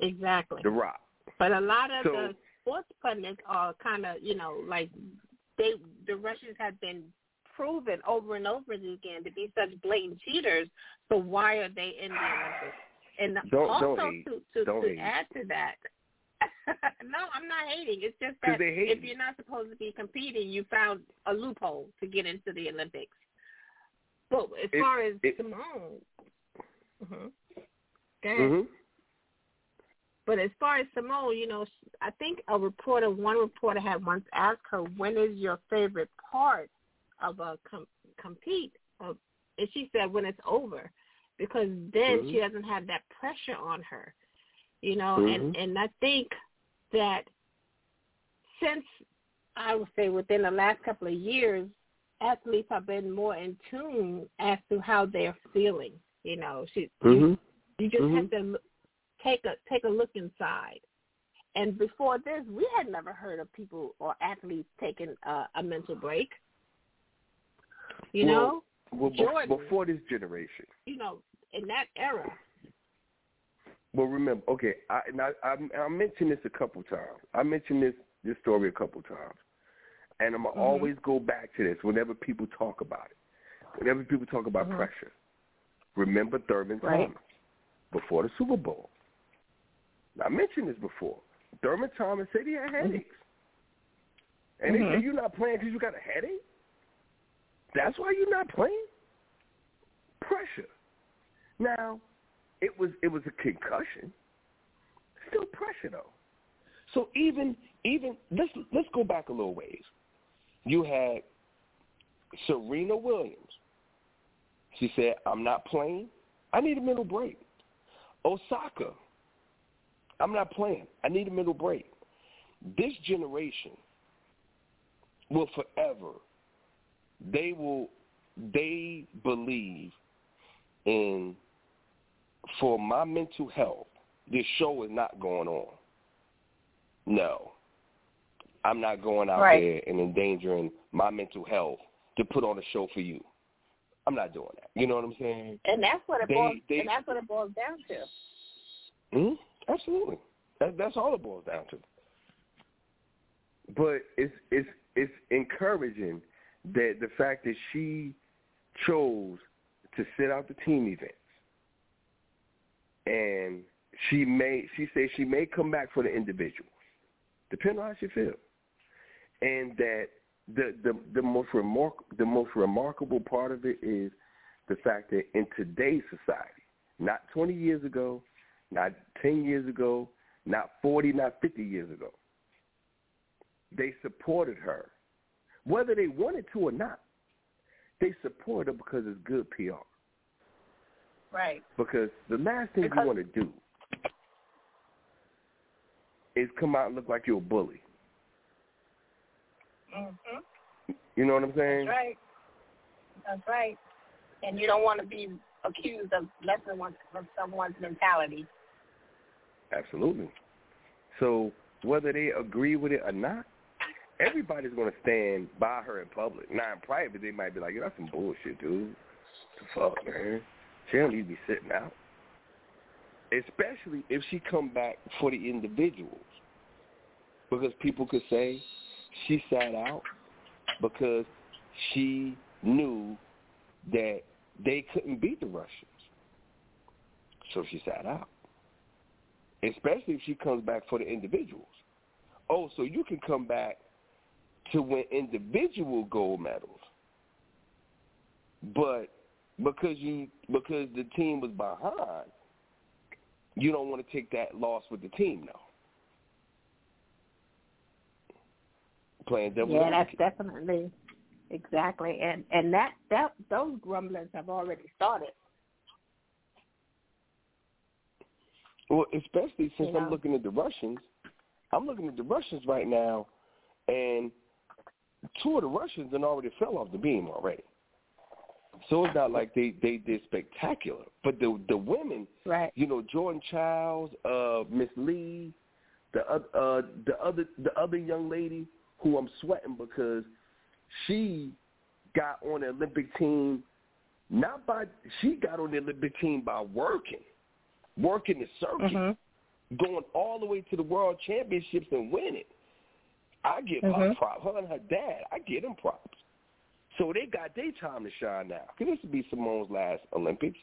Exactly. The R O C. But a lot of so, the sports pundits are kind of, you know, like they the Russians have been proven over and over again to be such blatant cheaters, so why are they in the Olympics? And don't, also don't to, to, to add to that, no, I'm not hating. It's just that if you're not supposed to be competing, you found a loophole to get into the Olympics. But as it, far as it, Simone, mm-hmm. that, mm-hmm. but as far as Simone, you know, I think a reporter, one reporter had once asked her, "When is your favorite part of a com- compete of, and she said when it's over, because then mm-hmm. she doesn't have that pressure on her, you know, mm-hmm. and, and I think that since I would say within the last couple of years, athletes have been more in tune as to how they're feeling. You know, she, mm-hmm. you, you just mm-hmm. have to look, take a, take a look inside. And before this, we had never heard of people or athletes taking uh, a mental break. You know, well, well, Jordan, before this generation, you know, in that era. Well, remember, okay, I, and I, I, I mentioned this a couple times. I mentioned this this story a couple times, and I'm mm-hmm. always go back to this whenever people talk about it. Whenever people talk about mm-hmm. pressure, remember Thurman right. Thomas before the Super Bowl. I mentioned this before. Thurman Thomas said he had headaches, mm-hmm. and mm-hmm. they said you're not playing because you got a headache. That's why you're not playing? Pressure. Now, it was it was a concussion. Still pressure though. So even even let's let's go back a little ways. You had Serena Williams. She said, "I'm not playing. I need a mental break." Osaka, "I'm not playing. I need a mental break." This generation will forever. They will. They believe in for my mental health. This show is not going on. No, I'm not going out right. there and endangering my mental health to put on a show for you. I'm not doing that. You know what I'm saying? And that's what it they, boils. They, and that's what it boils down to. Mm-hmm, absolutely. That, that's all it boils down to. But it's it's it's encouraging. That the fact that she chose to sit out the team events, and she may, she said she may come back for the individuals, depending on how she feels, and that the the the most remark the most remarkable part of it is the fact that in today's society, not twenty years ago, not ten years ago, not forty, not fifty years ago, they supported her. Whether they wanted to or not, they support her because it's good P R. Right. Because the last thing because you want to do is come out and look like you're a bully. Mm-hmm. You know what I'm saying? That's right. That's right. And you don't want to be accused of less than one, of someone's mentality. Absolutely. So whether they agree with it or not, everybody's going to stand by her in public. Now, in private, they might be like, yo, that's some bullshit, dude. What the fuck, man? She don't need to be sitting out. Especially if she come back for the individuals. Because people could say she sat out because she knew that they couldn't beat the Russians. So she sat out. Especially if she comes back for the individuals. Oh, so you can come back to win individual gold medals, but because you because the team was behind, you don't want to take that loss with the team now. Playing double. Yeah, that's definitely exactly, and and that that those grumblings have already started. Well, especially since you know. I'm looking at the Russians. I'm looking at the Russians right now, and two of the Russians then already fell off the beam already. So it's not like they, they did spectacular. But the the women, right. you know, Jordan Childs, uh, Miss Lee, the uh, the other the other young lady who I'm sweating because she got on the Olympic team not by she got on the Olympic team by working, working the circuit, mm-hmm. going all the way to the World Championships and winning. I give mm-hmm. her props. Her and her dad, I give them props. So they got their time to shine now. This would be Simone's last Olympics.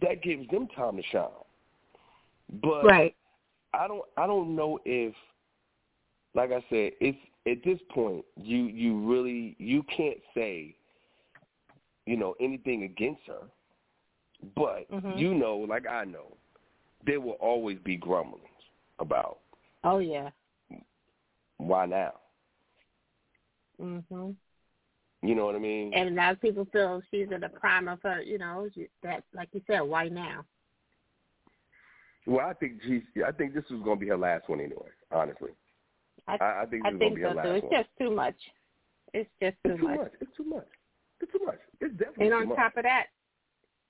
That gives them time to shine. But right. I don't I don't know if, like I said, it's at this point you, you really you can't say, you know, anything against her. But mm-hmm. you know, like I know, there will always be grumblings about oh yeah. why now? Mm-hmm. You know what I mean? And a lot of people feel she's in the prime of her, you know, that, like you said, why now? Well, I think she's, I think this was going to be her last one anyway, honestly. I, I think this is going to be so her last one. It's just too much. It's just too, it's too much. much. It's too much. It's too much. It's definitely and too much. And on top of that,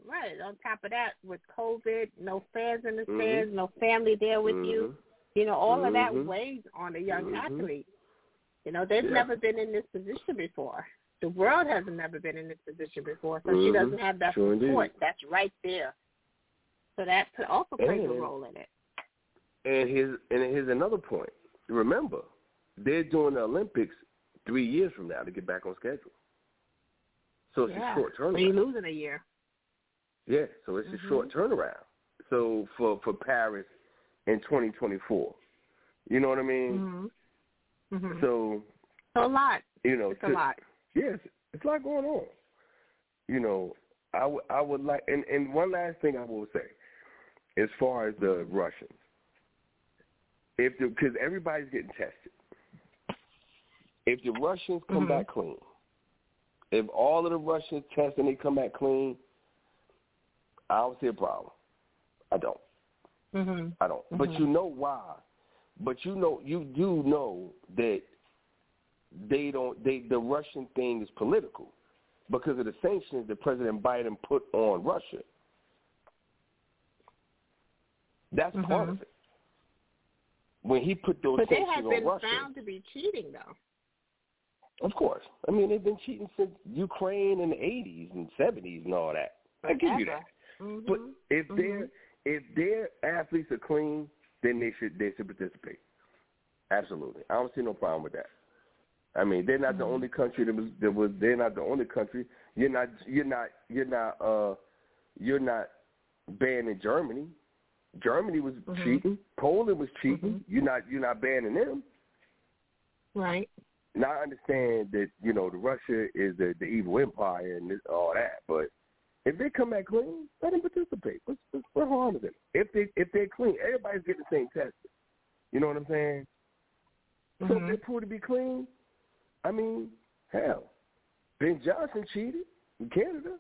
right, on top of that, with COVID, no fans in the mm-hmm. stands, no family there with mm-hmm. you, you know, all mm-hmm. of that weighs on a young mm-hmm. athlete. You know, they've yeah. never been in this position before. The world has never been in this position before, so mm-hmm. she doesn't have that sure support. Indeed. That's right there. So that also plays and, a role in it. And here's, and here's another point. Remember, they're doing the Olympics three years from now to get back on schedule. So it's yeah. a short turnaround. So you're losing a year. Yeah, so it's mm-hmm. a short turnaround. So for, for Paris in twenty twenty-four. You know what I mean? Mm-hmm. Mm-hmm. So it's a lot. You know, it's to, a lot. Yes, it's a lot going on. You know, I, w- I would like, and, and one last thing I will say, as far as the Russians, if the because everybody's getting tested. If the Russians come mm-hmm. back clean, if all of the Russians test and they come back clean, I don't see a problem. I don't. Mm-hmm. I don't. Mm-hmm. But you know why? But you know, you do know that. They don't. They the Russian thing is political because of the sanctions that President Biden put on Russia. That's mm-hmm. part of it. When he put those but sanctions on Russia, but they have been found to be cheating, though. Of course, I mean they've been cheating since Ukraine in the eighties and seventies and all that. I give you that. Mm-hmm. But if mm-hmm. their if their athletes are clean, then they should they should participate. Absolutely, I don't see no problem with that. I mean, they're not mm-hmm. the only country that was. That was. They're not the only country. You're not. You're not. You're not. Uh, you're not banned in Germany. Germany was mm-hmm. cheating. Poland was cheating. Mm-hmm. You're not. You're not banning them. Right. Now I understand that you know the Russia is the, the evil empire and this, all that, but if they come back clean, let them participate. What's, what's, what harm is it? If they if they're clean, everybody's getting the same test. You know what I'm saying? Mm-hmm. So if they're proved to be clean. I mean, hell, Ben Johnson cheated in Canada.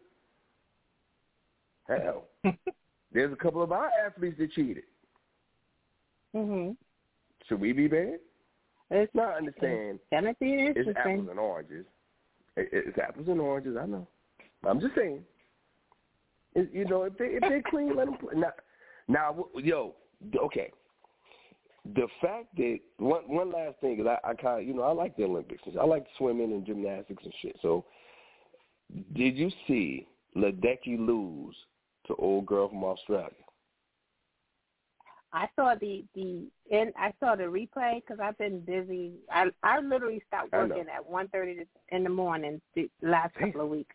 Hell, there's a couple of our athletes that cheated. Mm-hmm. Should we be banned? It's not understand. It's, it's apples and oranges. It, it's apples and oranges. I know. I'm just saying. It, you know, if they if they clean, let them play. Now, now, yo, okay. The fact that one one last thing, because I, I kind of you know I like the Olympics. I like swimming and gymnastics and shit. So, did you see Ledecky lose to old girl from Australia? I saw the the and I saw the replay because I've been busy. I I literally stopped working at one thirty in the morning the last couple of weeks.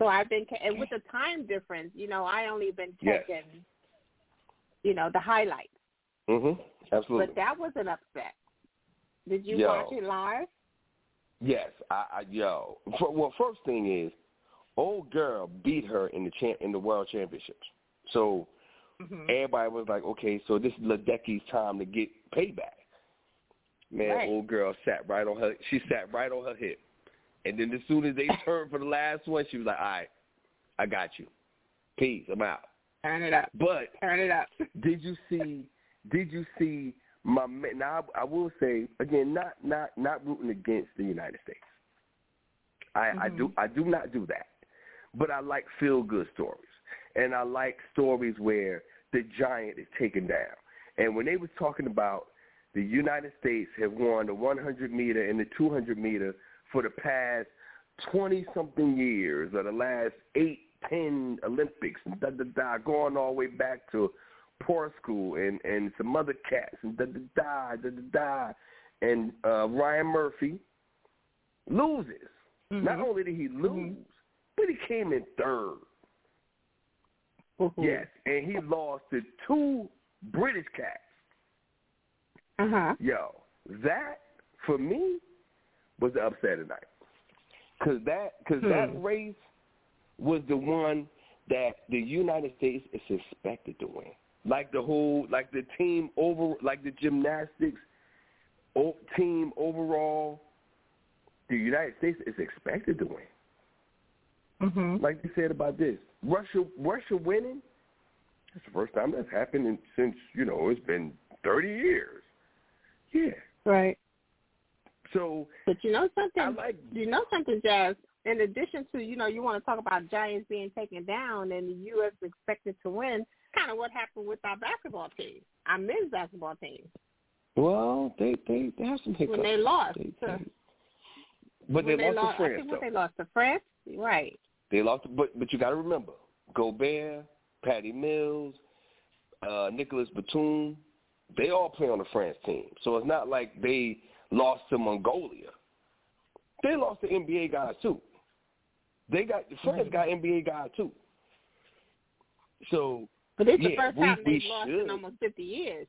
So I've been and with the time difference, you know, I only been taking, yes. you know, the highlights. Mm-hmm. Absolutely. But that was an upset. Did you Yo, watch it live? Yes, I, I yo. For, well, first thing is, old girl beat her in the champ in the world championships. So mm-hmm. everybody was like, okay, so this is Ledecky's time to get payback. Man, right. Old girl sat right on her. She sat right on her hip, and then as soon as they turned for the last one, she was like, all right, I got you. Peace, I'm out. Turn it up. But turn it up. did you see? Did you see? My man, now I, I will say again, not not not rooting against the United States. I, mm-hmm. I do I do not do that, but I like feel good stories, and I like stories where the giant is taken down. And when they were talking about the United States have won the one hundred meter and the two hundred meter for the past twenty something years, or the last eight, ten Olympics, and da da da, going all the way back to Poor School and, and some other cats and da da da da da, da. and uh, Ryan Murphy loses. Mm-hmm. Not only did he lose, mm-hmm. but he came in third. Mm-hmm. Yes, and he lost to two British cats. Uh huh. Yo, that for me was the upset of the night, cause that cause hmm. that race was the one that the United States is expected to win. Like the whole, like the team over, like the gymnastics team overall, the United States is expected to win. Mm-hmm. Like you said about this, Russia, Russia winning. That's the first time that's happened in, since you know it's been thirty years. Yeah. Right. So, but you know something, I like, you know something, Jazz. In addition to, you know, you want to talk about giants being taken down and the U S expected to win. Kind of what happened with our basketball team, our men's basketball team. Well, they they, they have some hiccups when they lost. They, to, they, but they, they lost to France. I think when they lost to France, right? They lost, but but you got to remember, Gobert, Patty Mills, uh, Nicholas Batum, they all play on the France team. So it's not like they lost to Mongolia. They lost to N B A guys too. They got France got N B A guys too. So. But it's yeah, the first we, time they've lost should. in almost fifty years.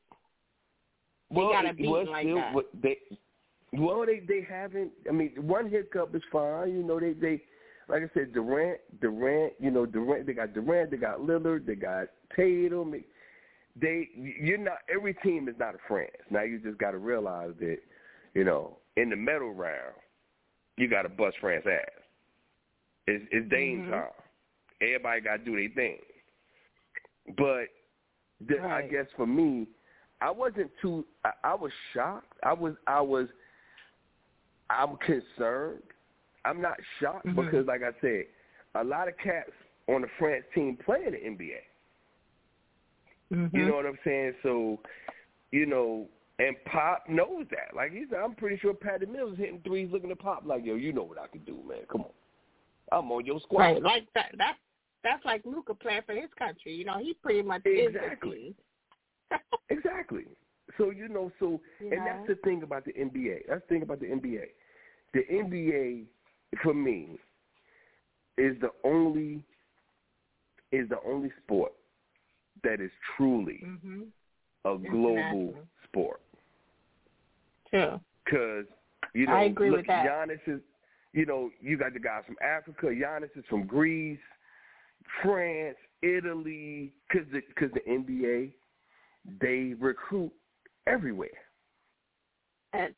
They well, got to beat well, like still, that. Well, they, well they, they haven't. I mean, one hiccup is fine. You know, they, they like I said, Durant, Durant, you know, Durant. They got Durant. They got Lillard. They got Tatum. They, you're not, every team is not a France. Now you just got to realize that, you know, in the medal round, you got to bust France ass. It's, it's Dame mm-hmm. time. Everybody got to do their thing. But the, right. I guess for me, I wasn't too. I, I was shocked. I was. I was. I'm concerned. I'm not shocked mm-hmm. because, like I said, a lot of cats on the France team play in the N B A. Mm-hmm. You know what I'm saying? So, you know, and Pop knows that. Like he's, I'm pretty sure Patty Mills is hitting threes, looking at Pop like, yo, you know what I can do, man. Come on, I'm on your squad. Right, like that. That's. That's like Luca playing for his country. You know, he pretty much exactly. is the team. Exactly. So, you know, so, yeah. and that's the thing about the N B A. That's the thing about the N B A. The N B A, for me, is the only is the only sport that is truly mm-hmm. a global sport. True. Because, you know, I agree look, with that. Giannis is, you know, you got the guys from Africa. Giannis is from Greece. France, Italy, because the, cause the N B A, they recruit everywhere. And,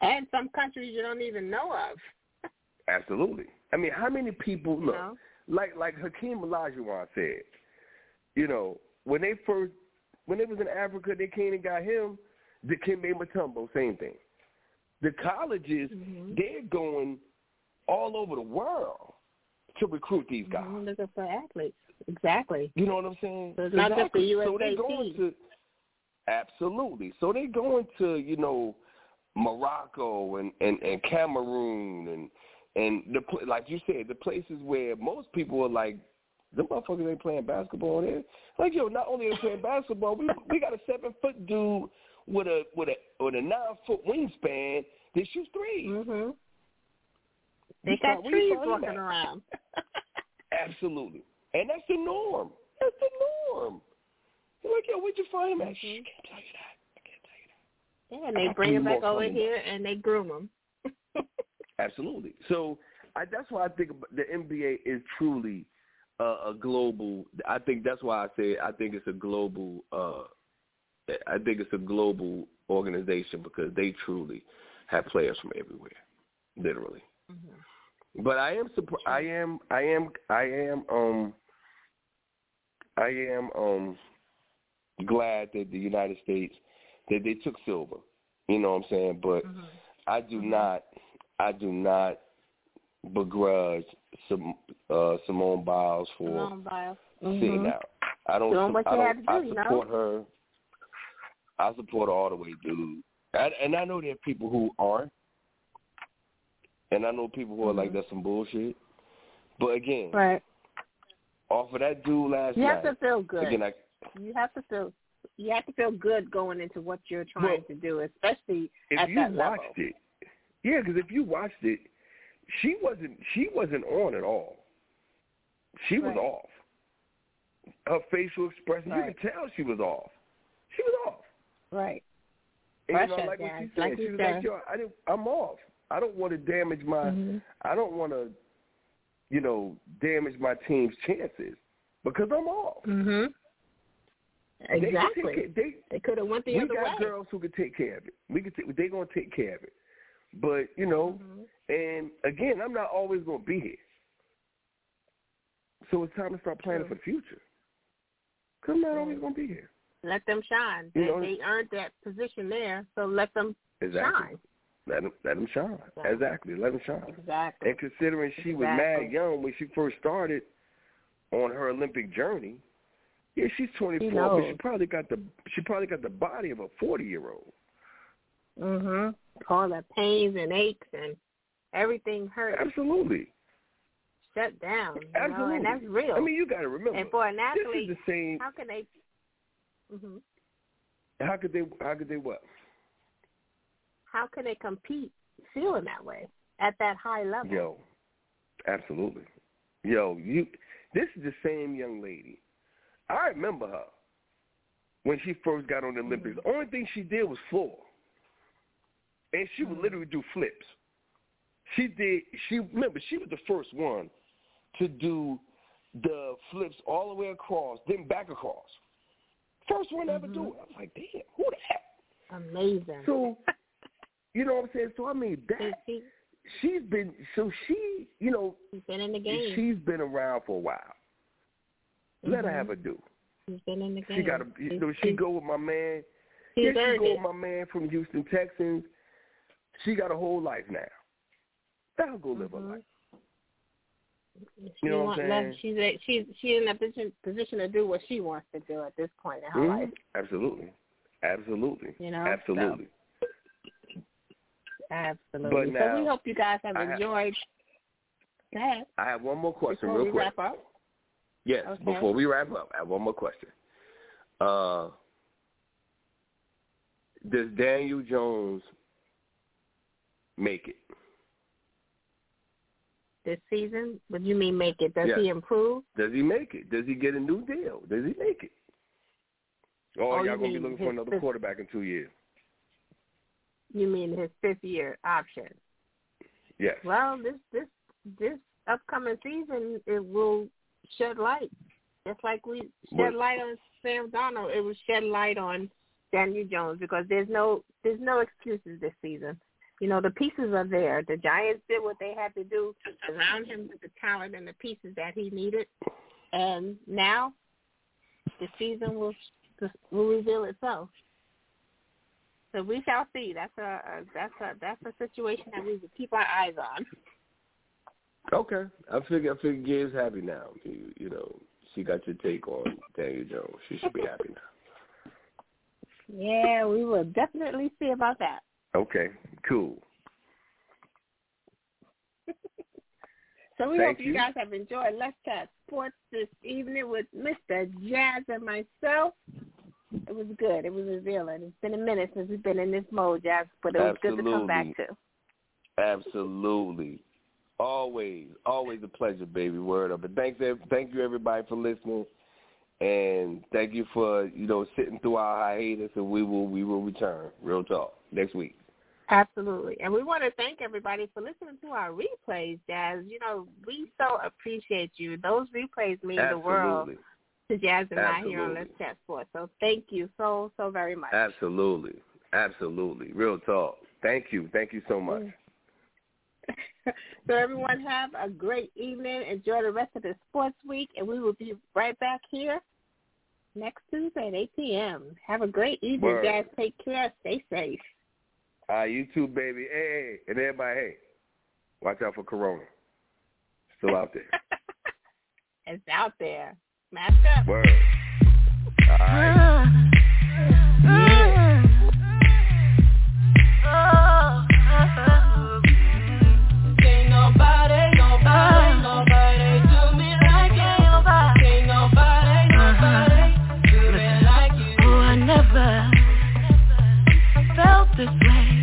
and some countries you don't even know of. Absolutely. I mean, how many people, look, no. like like Hakeem Olajuwon said, you know, when they first, when they was in Africa, they came and got him, the Dikembe Mutombo, same thing. The colleges, mm-hmm. they're going all over the world to recruit these guys. I'm looking for athletes. Exactly. You know what I'm saying? So it's exactly. not just the U S A so they're going to, absolutely. So they're going to, you know, Morocco and, and, and Cameroon and and the like you said, the places where most people are like, them motherfuckers ain't playing basketball there. Like, yo, not only are they playing basketball, we we got a seven foot dude with a with a with a nine foot wingspan that shoots threes. Mm-hmm. They you got trees walking that. around. Absolutely. And that's the norm. That's the norm. You're like, yo, where'd you find him at? Mm-hmm. Shh, I can't tell you that. I can't tell you that. Yeah, and they I bring him back over here, and they groom him. Absolutely. So I, that's why I think the N B A is truly uh, a global. I think that's why I say I think it's a global. Uh, I think it's a global organization because they truly have players from everywhere, literally. Mm-hmm. But I am surprised. I am. I am. I am. Um. I am um, glad that the United States that they took silver. You know what I'm saying? But mm-hmm. I do not. I do not begrudge some, uh, Simone Biles for Simone Biles. sitting mm-hmm. out. I don't. Doing what I, don't, you I do, support no? her. I support her all the way, dude. I, and I know there are people who aren't, and I know people who are mm-hmm. like that's some bullshit. But again, right. off of that dude last you night, you have to feel good. Again, I, you have to feel. You have to feel good going into what you're trying well, to do, especially if at you that watched level. It. Yeah, because if you watched it, she wasn't she wasn't on at all. She right. was off. Her facial expression, right. you could tell she was off. She was off. Right. And Russia, you know, like yeah. what she said, like she was said. like, yo, I didn't, I'm off. I don't want to damage my, mm-hmm. I don't want to, you know, damage my team's chances because I'm off. Mm-hmm. Exactly. They, they, they, they could have went the other way. We got girls who could take care of it. We could. They're going to take care of it. But, you know, mm-hmm. and, again, I'm not always going to be here. So it's time to start planning True. for the future. Because I'm not True. always going to be here. Let them shine. They, they earned that position there, so let them exactly. shine. Let them, let them shine. Exactly. exactly. Let them shine. Exactly. And considering she exactly. was mad young when she first started on her Olympic journey, yeah, she's twenty-four, she but she probably got the she probably got the body of a forty-year-old. Mhm. All the pains and aches and everything hurt. Absolutely. Shut down. Absolutely. You know? And that's real. I mean, you got to remember. And for an athlete, this is the same, how can they? Mhm. How could they? How could they what? How can they compete feeling that way at that high level? Yo, absolutely. Yo, you. This is the same young lady. I remember her when she first got on the Olympics. Mm-hmm. The only thing she did was floor, and she would mm-hmm. literally do flips. She did. She remember she was the first one to do the flips all the way across, then back across. First one mm-hmm. ever do it. I was like, damn, who the heck? Amazing. So, you know what I'm saying? So I mean that she's been. So she, you know, she's been in the game. She's been around for a while. Let mm-hmm. her have a do. She's been in the game. She got a, you know, she go with my man. Yeah, she go with my man from Houston, Texans. She got a whole life now. Let her go live mm-hmm. her life. She you know what I'm saying? She's, a, she's, she's in a position, position to do what she wants to do at this point in her mm-hmm. life. Absolutely. Absolutely. You know? Absolutely. So. Absolutely. But now, so we hope you guys have I enjoyed have, that. I have one more question real quick. Wrap up. Yes, okay. Before we wrap up, I have one more question. Uh, does Daniel Jones make it? This season? What do you mean make it? Does yes. he improve? Does he make it? Does he get a new deal? Does he make it? Or oh, y'all going to be looking for another fifth, quarterback in two years? You mean his fifth-year option? Yes. Well, this, this, this upcoming season, it will – shed light. Just like we shed light on Sam Darnold, it will shed light on Daniel Jones because there's no there's no excuses this season. You know, the pieces are there. The Giants did what they had to do to surround him with the talent and the pieces that he needed. And now the season will will reveal itself. So we shall see. That's a, a that's a that's a situation that we will keep our eyes on. Okay, I figure I figure Gabe's happy now. You, you know, she got your take on Daniel Jones. She should be happy now. Yeah, we will definitely see about that. Okay, cool. So we Thank hope you, you guys have enjoyed Let's Chat Sports this evening with Mister Jazz and myself. It was good. It was revealing. It's been a minute since we've been in this mode, Jazz, but it was Absolutely. good to come back to. Absolutely. Always, always a pleasure, baby. Word up. And thanks, thank you, everybody, for listening. And thank you for, you know, sitting through our hiatus. And we will we will return, real talk, next week. Absolutely. And we want to thank everybody for listening to our replays, Jazz. You know, we so appreciate you. Those replays mean Absolutely. the world to Jazz and Absolutely. I here on Let's Chat Sports. So thank you so, so very much. Absolutely. Absolutely. Real talk. Thank you. Thank you so much. So everyone have a great evening. Enjoy the rest of the sports week, and we will be right back here next Tuesday at eight p.m. Have a great evening, Word. guys. Take care. Stay safe. Uh, you too, baby. Hey, hey, and everybody, hey, watch out for Corona. Still out there. It's out there. Mask up. Word. All right. Ain't nobody, nobody, nobody do me like you. Ain't nobody, nobody do me like you. Oh, I never felt this way